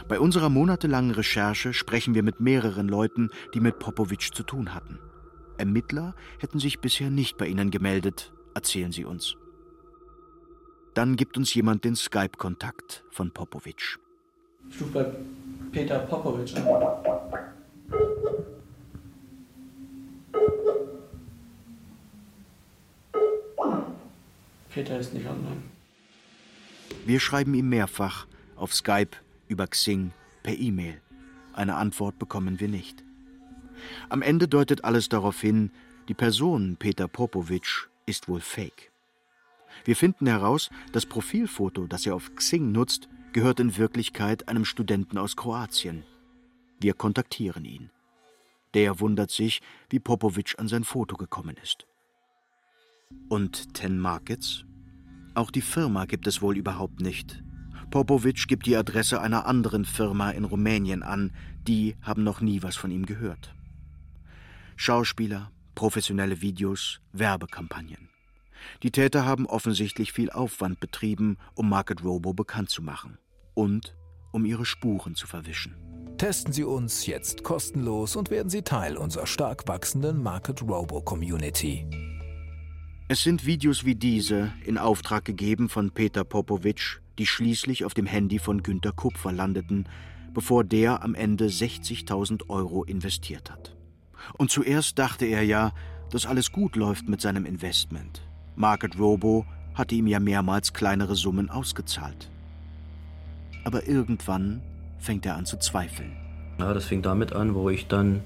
Bei unserer monatelangen Recherche sprechen wir mit mehreren Leuten, die mit Popovic zu tun hatten. Ermittler hätten sich bisher nicht bei ihnen gemeldet, erzählen sie uns. Dann gibt uns jemand den Skype-Kontakt von Popovic. Ich rufe bei Peter Popovic an. Peter ist nicht online. Wir schreiben ihm mehrfach, auf Skype, über Xing, per E-Mail. Eine Antwort bekommen wir nicht. Am Ende deutet alles darauf hin, die Person Peter Popovic ist wohl fake. Wir finden heraus, das Profilfoto, das er auf Xing nutzt, gehört in Wirklichkeit einem Studenten aus Kroatien. Wir kontaktieren ihn. Der wundert sich, wie Popovic an sein Foto gekommen ist. Und Ten Markets? Auch die Firma gibt es wohl überhaupt nicht. Popovic gibt die Adresse einer anderen Firma in Rumänien an. Die haben noch nie was von ihm gehört. Schauspieler, professionelle Videos, Werbekampagnen. Die Täter haben offensichtlich viel Aufwand betrieben, um Market Robo bekannt zu machen. Und um ihre Spuren zu verwischen. Testen Sie uns jetzt kostenlos und werden Sie Teil unserer stark wachsenden Market Robo Community. Es sind Videos wie diese, in Auftrag gegeben von Peter Popovic, die schließlich auf dem Handy von Günter Kupfer landeten, bevor der am Ende 60.000 € investiert hat. Und zuerst dachte er ja, dass alles gut läuft mit seinem Investment. Market Robo hatte ihm ja mehrmals kleinere Summen ausgezahlt. Aber irgendwann fängt er an zu zweifeln. Ja, das fing damit an, wo ich dann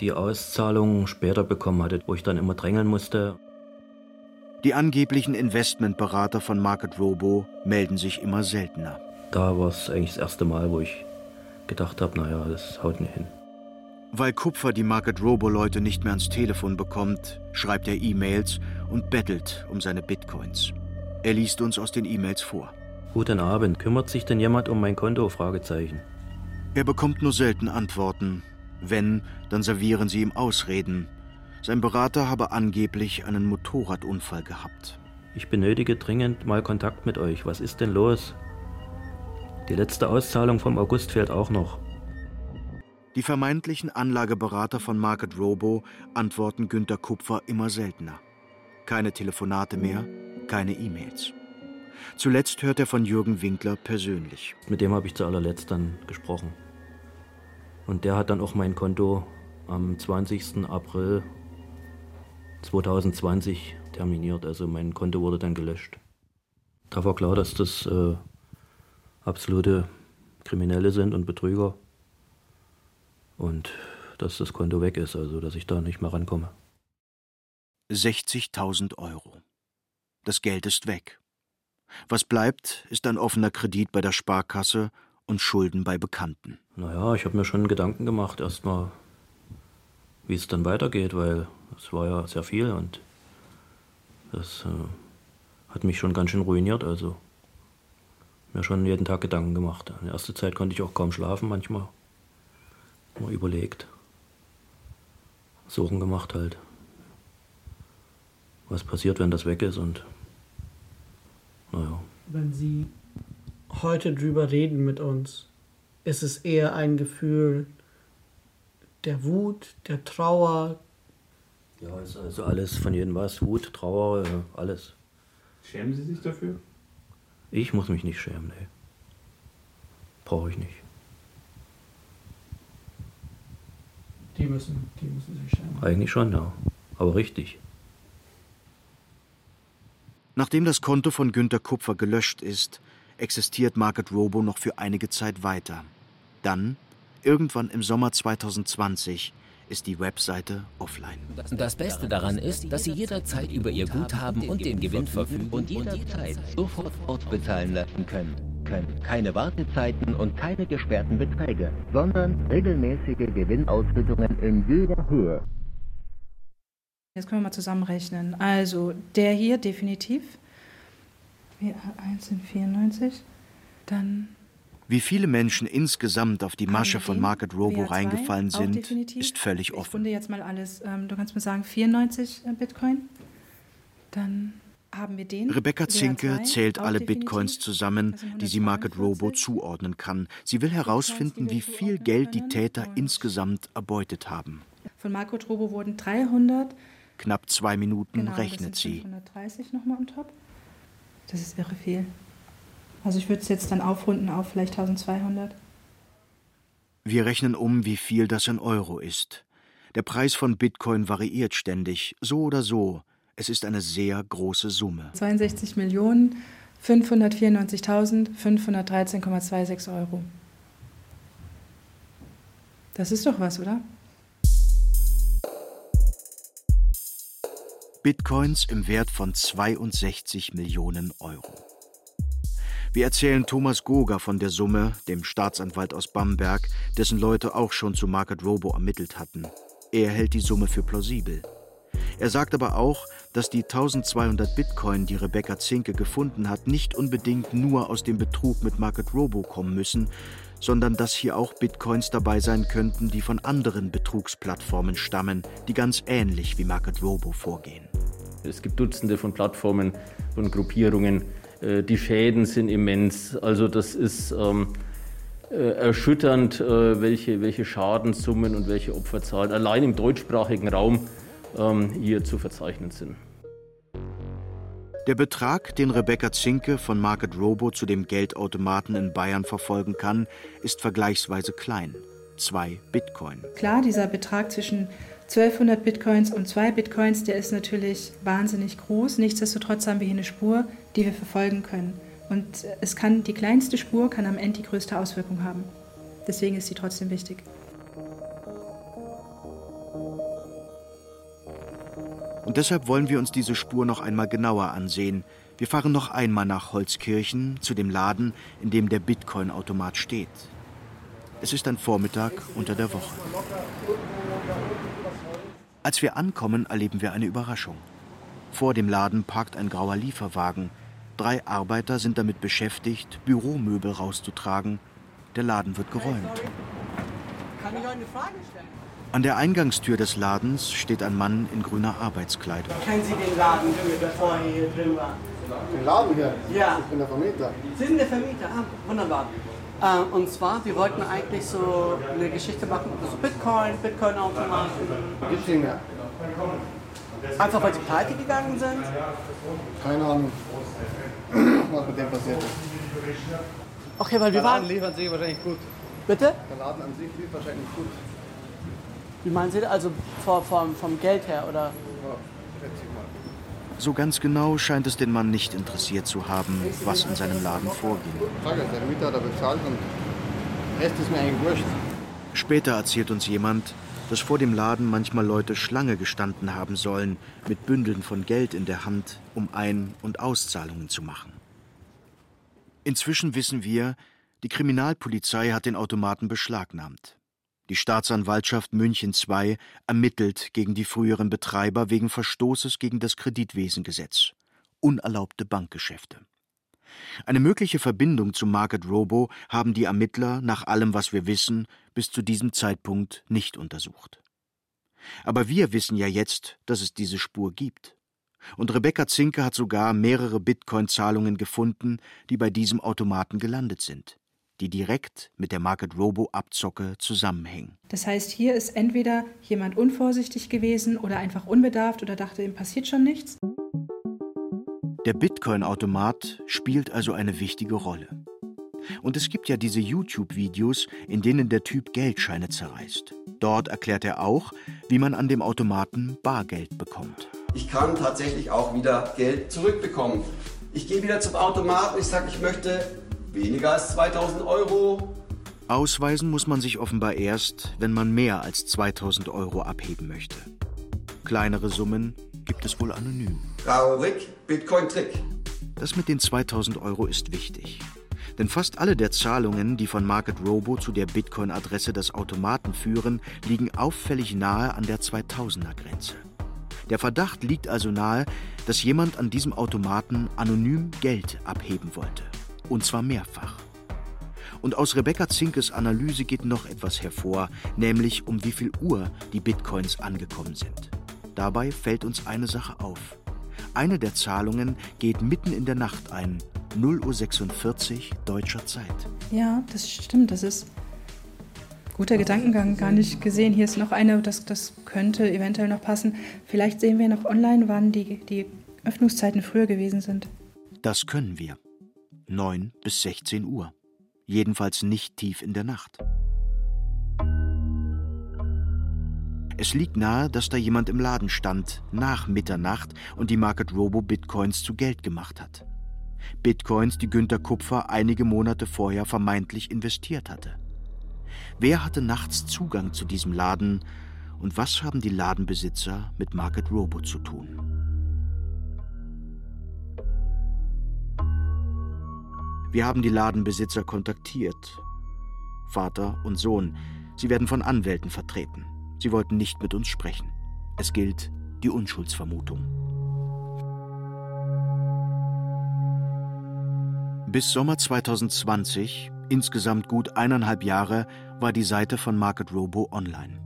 die Auszahlung später bekommen hatte, wo ich dann immer drängeln musste. Die angeblichen Investmentberater von Market Robo melden sich immer seltener. Da war es eigentlich das erste Mal, wo ich gedacht habe, naja, das haut nicht hin. Weil Kupfer die Market Robo-Leute nicht mehr ans Telefon bekommt, schreibt er E-Mails und bettelt um seine Bitcoins. Er liest uns aus den E-Mails vor. Guten Abend, kümmert sich denn jemand um mein Konto? Fragezeichen. Er bekommt nur selten Antworten. Wenn, dann servieren sie ihm Ausreden. Sein Berater habe angeblich einen Motorradunfall gehabt. Ich benötige dringend mal Kontakt mit euch. Was ist denn los? Die letzte Auszahlung vom August fehlt auch noch. Die vermeintlichen Anlageberater von Market Robo antworten Günter Kupfer immer seltener. Keine Telefonate mehr, keine E-Mails. Zuletzt hört er von Jürgen Winkler persönlich. Mit dem habe ich zu allerletzt dann gesprochen. Und der hat dann auch mein Konto am 20. April 2020 terminiert, also mein Konto wurde dann gelöscht. Da war klar, dass das absolute Kriminelle sind und Betrüger und dass das Konto weg ist, also dass ich da nicht mehr rankomme. 60.000 €. Das Geld ist weg. Was bleibt, ist ein offener Kredit bei der Sparkasse und Schulden bei Bekannten. Naja, ich habe mir schon Gedanken gemacht, erstmal, wie es dann weitergeht, weil es war ja sehr viel und das hat mich schon ganz schön ruiniert. Also mir schon jeden Tag Gedanken gemacht. In der ersten Zeit konnte ich auch kaum schlafen, manchmal mal überlegt, Sorgen gemacht halt, was passiert, wenn das weg ist und naja. Wenn Sie heute drüber reden mit uns, ist es eher ein Gefühl der Wut, der Trauer. Ja, also alles von jedem was. Wut, Trauer, alles. Schämen Sie sich dafür? Ich muss mich nicht schämen, nee. Brauche ich nicht. Die müssen sich schämen. Eigentlich schon, ja. Aber richtig. Nachdem das Konto von Günter Kupfer gelöscht ist, existiert Market Robo noch für einige Zeit weiter. Dann, irgendwann im Sommer 2020, ist die Webseite offline. Das Beste daran ist, dass Sie jederzeit über Ihr Guthaben und den Gewinn verfügen und jederzeit sofort fortbezahlen lassen können. Keine Wartezeiten und keine gesperrten Beträge, sondern regelmäßige Gewinnausschüttungen in jeder Höhe. Jetzt können wir mal zusammenrechnen. Also der hier definitiv. 1,94. Dann... Wie viele Menschen insgesamt auf die Masche von Market Robo reingefallen sind, ist völlig offen. Ich runde jetzt mal alles. Du kannst mir sagen, 94 Bitcoin. Dann haben wir den. Rebecca Zinke zählt alle Bitcoins zusammen, die sie Market Robo zuordnen kann. Sie will herausfinden, wie viel Geld die Täter insgesamt erbeutet haben. Von Market Robo wurden 300. Knapp 2 Minuten rechnet sie. 530 nochmal am Top. Das ist irre viel. Also ich würde es jetzt dann aufrunden auf vielleicht 1200. Wir rechnen um, wie viel das in Euro ist. Der Preis von Bitcoin variiert ständig, so oder so. Es ist eine sehr große Summe. 62.594.513,26 Euro. Das ist doch was, oder? Bitcoins im Wert von 62 Millionen Euro. Wir erzählen Thomas Goger von der Summe, dem Staatsanwalt aus Bamberg, dessen Leute auch schon zu Market Robo ermittelt hatten. Er hält die Summe für plausibel. Er sagt aber auch, dass die 1200 Bitcoin, die Rebecca Zinke gefunden hat, nicht unbedingt nur aus dem Betrug mit Market Robo kommen müssen, sondern dass hier auch Bitcoins dabei sein könnten, die von anderen Betrugsplattformen stammen, die ganz ähnlich wie Market Robo vorgehen. Es gibt Dutzende von Plattformen, von Gruppierungen. Die Schäden sind immens. Also das ist erschütternd, welche Schadenssummen und welche Opferzahlen allein im deutschsprachigen Raum hier zu verzeichnen sind. Der Betrag, den Rebecca Zinke von Market Robo zu dem Geldautomaten in Bayern verfolgen kann, ist vergleichsweise klein. 2 Bitcoin. Klar, dieser Betrag zwischen 1200 Bitcoins und 2 Bitcoins, der ist natürlich wahnsinnig groß. Nichtsdestotrotz haben wir hier eine Spur, die wir verfolgen können. Und es kann, die kleinste Spur kann am Ende die größte Auswirkung haben. Deswegen ist sie trotzdem wichtig. Und deshalb wollen wir uns diese Spur noch einmal genauer ansehen. Wir fahren noch einmal nach Holzkirchen, zu dem Laden, in dem der Bitcoin-Automat steht. Es ist ein Vormittag unter der Woche. Als wir ankommen, erleben wir eine Überraschung. Vor dem Laden parkt ein grauer Lieferwagen. 3 Arbeiter sind damit beschäftigt, Büromöbel rauszutragen. Der Laden wird geräumt. An der Eingangstür des Ladens steht ein Mann in grüner Arbeitskleidung. Kennen Sie den Laden, der vorher hier drin war? Den Laden hier? Ja. Ich bin der Vermieter. Sie sind der Vermieter? Ah, wunderbar. Und zwar, wir wollten eigentlich so eine Geschichte machen, so Bitcoin-Automaten. Gibt's nicht mehr. Einfach weil sie pleite gegangen sind? Keine Ahnung, was mit dem passiert ist. Okay, weil wir waren... Der Laden liefert sich wahrscheinlich gut. Bitte? Der Laden an sich liefert wahrscheinlich gut. Wie meinen Sie das? Also vom Geld her, oder? Ja, schätze ich mal. So ganz genau scheint es den Mann nicht interessiert zu haben, was in seinem Laden vorging. Der Mieter hat er bezahlt und der Rest ist mir eigentlich wurscht. Später erzählt uns jemand, dass vor dem Laden manchmal Leute Schlange gestanden haben sollen, mit Bündeln von Geld in der Hand, um Ein- und Auszahlungen zu machen. Inzwischen wissen wir, die Kriminalpolizei hat den Automaten beschlagnahmt. Die Staatsanwaltschaft München II ermittelt gegen die früheren Betreiber wegen Verstoßes gegen das Kreditwesengesetz. Unerlaubte Bankgeschäfte. Eine mögliche Verbindung zu Market Robo haben die Ermittler, nach allem, was wir wissen, bis zu diesem Zeitpunkt nicht untersucht. Aber wir wissen ja jetzt, dass es diese Spur gibt. Und Rebecca Zinke hat sogar mehrere Bitcoin-Zahlungen gefunden, die bei diesem Automaten gelandet sind, die direkt mit der Market Robo-Abzocke zusammenhängen. Das heißt, hier ist entweder jemand unvorsichtig gewesen oder einfach unbedarft oder dachte, ihm passiert schon nichts. Der Bitcoin-Automat spielt also eine wichtige Rolle. Und es gibt ja diese YouTube-Videos, in denen der Typ Geldscheine zerreißt. Dort erklärt er auch, wie man an dem Automaten Bargeld bekommt. Ich kann tatsächlich auch wieder Geld zurückbekommen. Ich gehe wieder zum Automaten, ich sage, ich möchte weniger als 2.000 €. Ausweisen muss man sich offenbar erst, wenn man mehr als 2.000 € abheben möchte. Kleinere Summen gibt es wohl anonym. Traurig, Bitcoin-Trick. Das mit den 2.000 € ist wichtig. Denn fast alle der Zahlungen, die von Market Robo zu der Bitcoin-Adresse des Automaten führen, liegen auffällig nahe an der 2000er-Grenze. Der Verdacht liegt also nahe, dass jemand an diesem Automaten anonym Geld abheben wollte. Und zwar mehrfach. Und aus Rebecca Zinkes Analyse geht noch etwas hervor, nämlich um wie viel Uhr die Bitcoins angekommen sind. Dabei fällt uns eine Sache auf. Eine der Zahlungen geht mitten in der Nacht ein, 0.46 Uhr deutscher Zeit. Ja, das stimmt, das ist guter Gedankengang, gar nicht gesehen. Hier ist noch eine, das könnte eventuell noch passen. Vielleicht sehen wir noch online, wann die Öffnungszeiten früher gewesen sind. Das können wir. 9 bis 16 Uhr. Jedenfalls nicht tief in der Nacht. Es liegt nahe, dass da jemand im Laden stand, nach Mitternacht, und die Market Robo Bitcoins zu Geld gemacht hat. Bitcoins, die Günter Kupfer einige Monate vorher vermeintlich investiert hatte. Wer hatte nachts Zugang zu diesem Laden und was haben die Ladenbesitzer mit Market Robo zu tun? Wir haben die Ladenbesitzer kontaktiert. Vater und Sohn. Sie werden von Anwälten vertreten. Sie wollten nicht mit uns sprechen. Es gilt die Unschuldsvermutung. Bis Sommer 2020, insgesamt gut 1,5 Jahre, war die Seite von Market Robo online.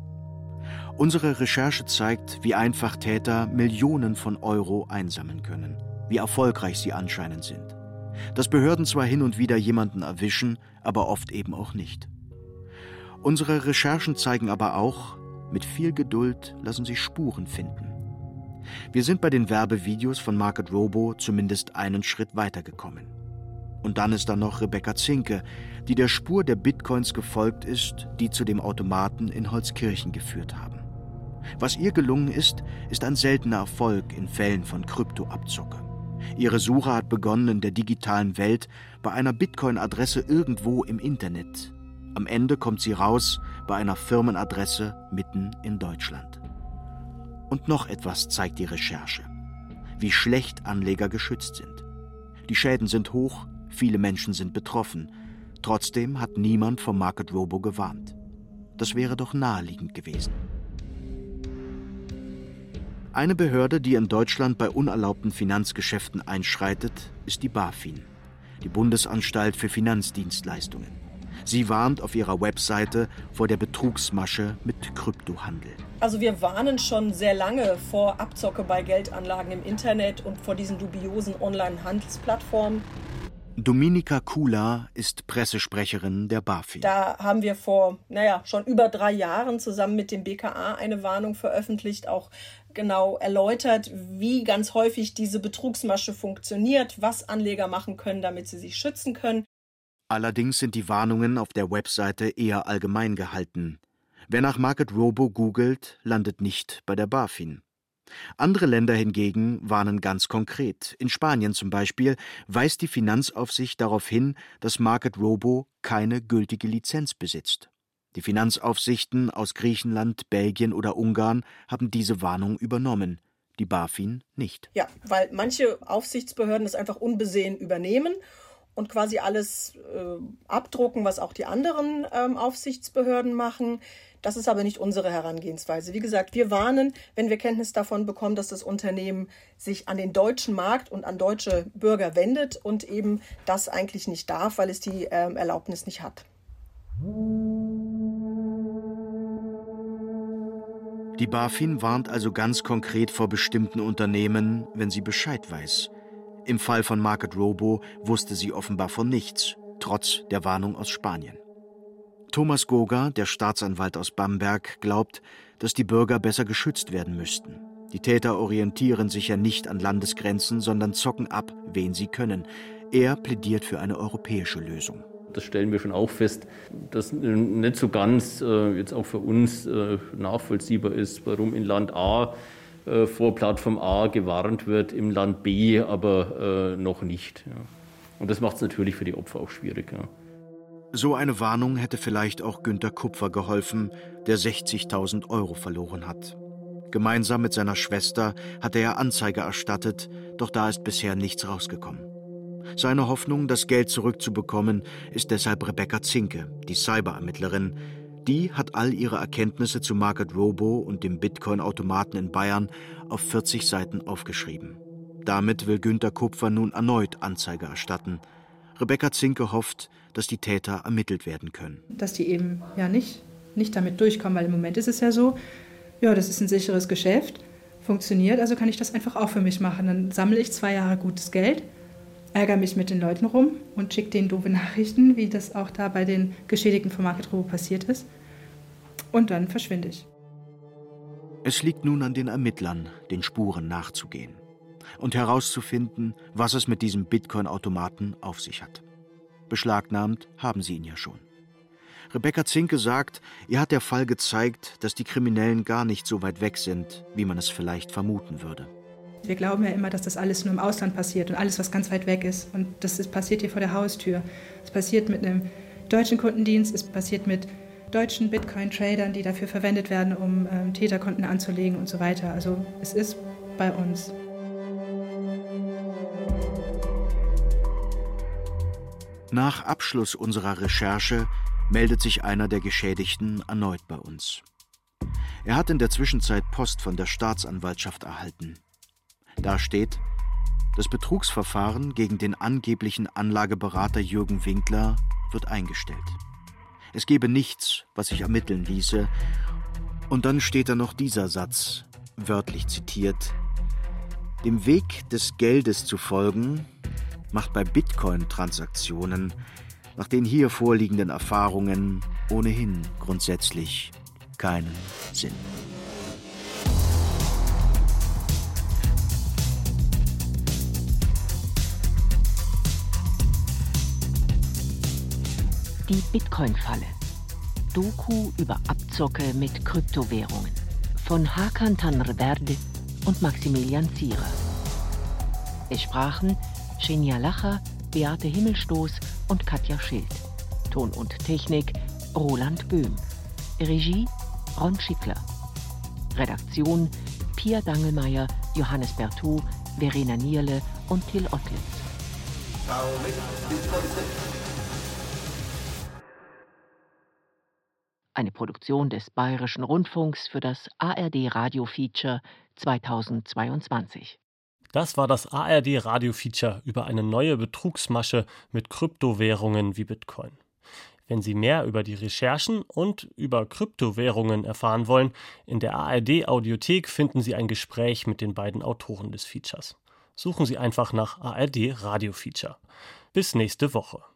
Unsere Recherche zeigt, wie einfach Täter Millionen von Euro einsammeln können, wie erfolgreich sie anscheinend sind. Dass Behörden zwar hin und wieder jemanden erwischen, aber oft eben auch nicht. Unsere Recherchen zeigen aber auch, mit viel Geduld lassen sich Spuren finden. Wir sind bei den Werbevideos von Market Robo zumindest einen Schritt weitergekommen. Und dann ist da noch Rebecca Zinke, die der Spur der Bitcoins gefolgt ist, die zu dem Automaten in Holzkirchen geführt haben. Was ihr gelungen ist, ist ein seltener Erfolg in Fällen von Kryptoabzocke. Ihre Suche hat begonnen in der digitalen Welt, bei einer Bitcoin-Adresse irgendwo im Internet. Am Ende kommt sie raus bei einer Firmenadresse mitten in Deutschland. Und noch etwas zeigt die Recherche: wie schlecht Anleger geschützt sind. Die Schäden sind hoch, viele Menschen sind betroffen. Trotzdem hat niemand vor Market Robo gewarnt. Das wäre doch naheliegend gewesen. Eine Behörde, die in Deutschland bei unerlaubten Finanzgeschäften einschreitet, ist die BaFin, die Bundesanstalt für Finanzdienstleistungen. Sie warnt auf ihrer Webseite vor der Betrugsmasche mit Kryptohandel. Also wir warnen schon sehr lange vor Abzocke bei Geldanlagen im Internet und vor diesen dubiosen Online-Handelsplattformen. Dominika Kula ist Pressesprecherin der BaFin. Da haben wir vor, schon über 3 Jahren zusammen mit dem BKA eine Warnung veröffentlicht, auch genau erläutert, wie ganz häufig diese Betrugsmasche funktioniert, was Anleger machen können, damit sie sich schützen können. Allerdings sind die Warnungen auf der Webseite eher allgemein gehalten. Wer nach Market Robo googelt, landet nicht bei der BaFin. Andere Länder hingegen warnen ganz konkret. In Spanien zum Beispiel weist die Finanzaufsicht darauf hin, dass Market Robo keine gültige Lizenz besitzt. Die Finanzaufsichten aus Griechenland, Belgien oder Ungarn haben diese Warnung übernommen, die BaFin nicht. Ja, weil manche Aufsichtsbehörden das einfach unbesehen übernehmen und quasi alles abdrucken, was auch die anderen Aufsichtsbehörden machen. Das ist aber nicht unsere Herangehensweise. Wie gesagt, wir warnen, wenn wir Kenntnis davon bekommen, dass das Unternehmen sich an den deutschen Markt und an deutsche Bürger wendet und eben das eigentlich nicht darf, weil es die Erlaubnis nicht hat. Die BaFin warnt also ganz konkret vor bestimmten Unternehmen, wenn sie Bescheid weiß. Im Fall von Market Robo wusste sie offenbar von nichts, trotz der Warnung aus Spanien. Thomas Goger, der Staatsanwalt aus Bamberg, glaubt, dass die Bürger besser geschützt werden müssten. Die Täter orientieren sich ja nicht an Landesgrenzen, sondern zocken ab, wen sie können. Er plädiert für eine europäische Lösung. Das stellen wir schon auch fest, dass nicht so ganz jetzt auch für uns nachvollziehbar ist, warum in Land A vor Plattform A gewarnt wird, im Land B aber noch nicht. Ja. Und das macht es natürlich für die Opfer auch schwierig. Ja. So eine Warnung hätte vielleicht auch Günter Kupfer geholfen, der 60.000 Euro verloren hat. Gemeinsam mit seiner Schwester hat er Anzeige erstattet, doch da ist bisher nichts rausgekommen. Seine Hoffnung, das Geld zurückzubekommen, ist deshalb Rebecca Zinke, die Cyberermittlerin. Die hat all ihre Erkenntnisse zu Market Robo und dem Bitcoin-Automaten in Bayern auf 40 Seiten aufgeschrieben. Damit will Günter Kupfer nun erneut Anzeige erstatten. Rebecca Zinke hofft, dass die Täter ermittelt werden können. Dass die eben ja nicht damit durchkommen, weil im Moment ist es ja so, ja, das ist ein sicheres Geschäft, funktioniert, also kann ich das einfach auch für mich machen. Dann sammle ich 2 Jahre gutes Geld, ärgere mich mit den Leuten rum und schicke denen doofe Nachrichten, wie das auch da bei den Geschädigten von Market Robo passiert ist. Und dann verschwinde ich. Es liegt nun an den Ermittlern, den Spuren nachzugehen und herauszufinden, was es mit diesem Bitcoin-Automaten auf sich hat. Beschlagnahmt haben sie ihn ja schon. Rebecca Zinke sagt, ihr hat der Fall gezeigt, dass die Kriminellen gar nicht so weit weg sind, wie man es vielleicht vermuten würde. Wir glauben ja immer, dass das alles nur im Ausland passiert und alles, was ganz weit weg ist. Und das passiert hier vor der Haustür. Es passiert mit einem deutschen Kundendienst, es passiert mit deutschen Bitcoin-Tradern, die dafür verwendet werden, um Täterkonten anzulegen und so weiter. Also es ist bei uns. Nach Abschluss unserer Recherche meldet sich einer der Geschädigten erneut bei uns. Er hat in der Zwischenzeit Post von der Staatsanwaltschaft erhalten. Da steht, das Betrugsverfahren gegen den angeblichen Anlageberater Jürgen Winkler wird eingestellt. Es gebe nichts, was sich ermitteln ließe. Und dann steht da noch dieser Satz, wörtlich zitiert: Dem Weg des Geldes zu folgen, macht bei Bitcoin-Transaktionen nach den hier vorliegenden Erfahrungen ohnehin grundsätzlich keinen Sinn. Die Bitcoin-Falle. Doku über Abzocke mit Kryptowährungen von Hakan Tanriverdi und Maximilian Zierer. Es sprachen Xenia Lacher, Beate Himmelstoß und Katja Schild. Ton und Technik Roland Böhm. Regie Ron Schickler. Redaktion Pia Dangelmeier, Johannes Bertau, Verena Nierle und Till Ottlitz. Eine Produktion des Bayerischen Rundfunks für das ARD-Radio-Feature 2022. Das war das ARD-Radio-Feature über eine neue Betrugsmasche mit Kryptowährungen wie Bitcoin. Wenn Sie mehr über die Recherchen und über Kryptowährungen erfahren wollen, in der ARD-Audiothek finden Sie ein Gespräch mit den beiden Autoren des Features. Suchen Sie einfach nach ARD-Radio-Feature. Bis nächste Woche.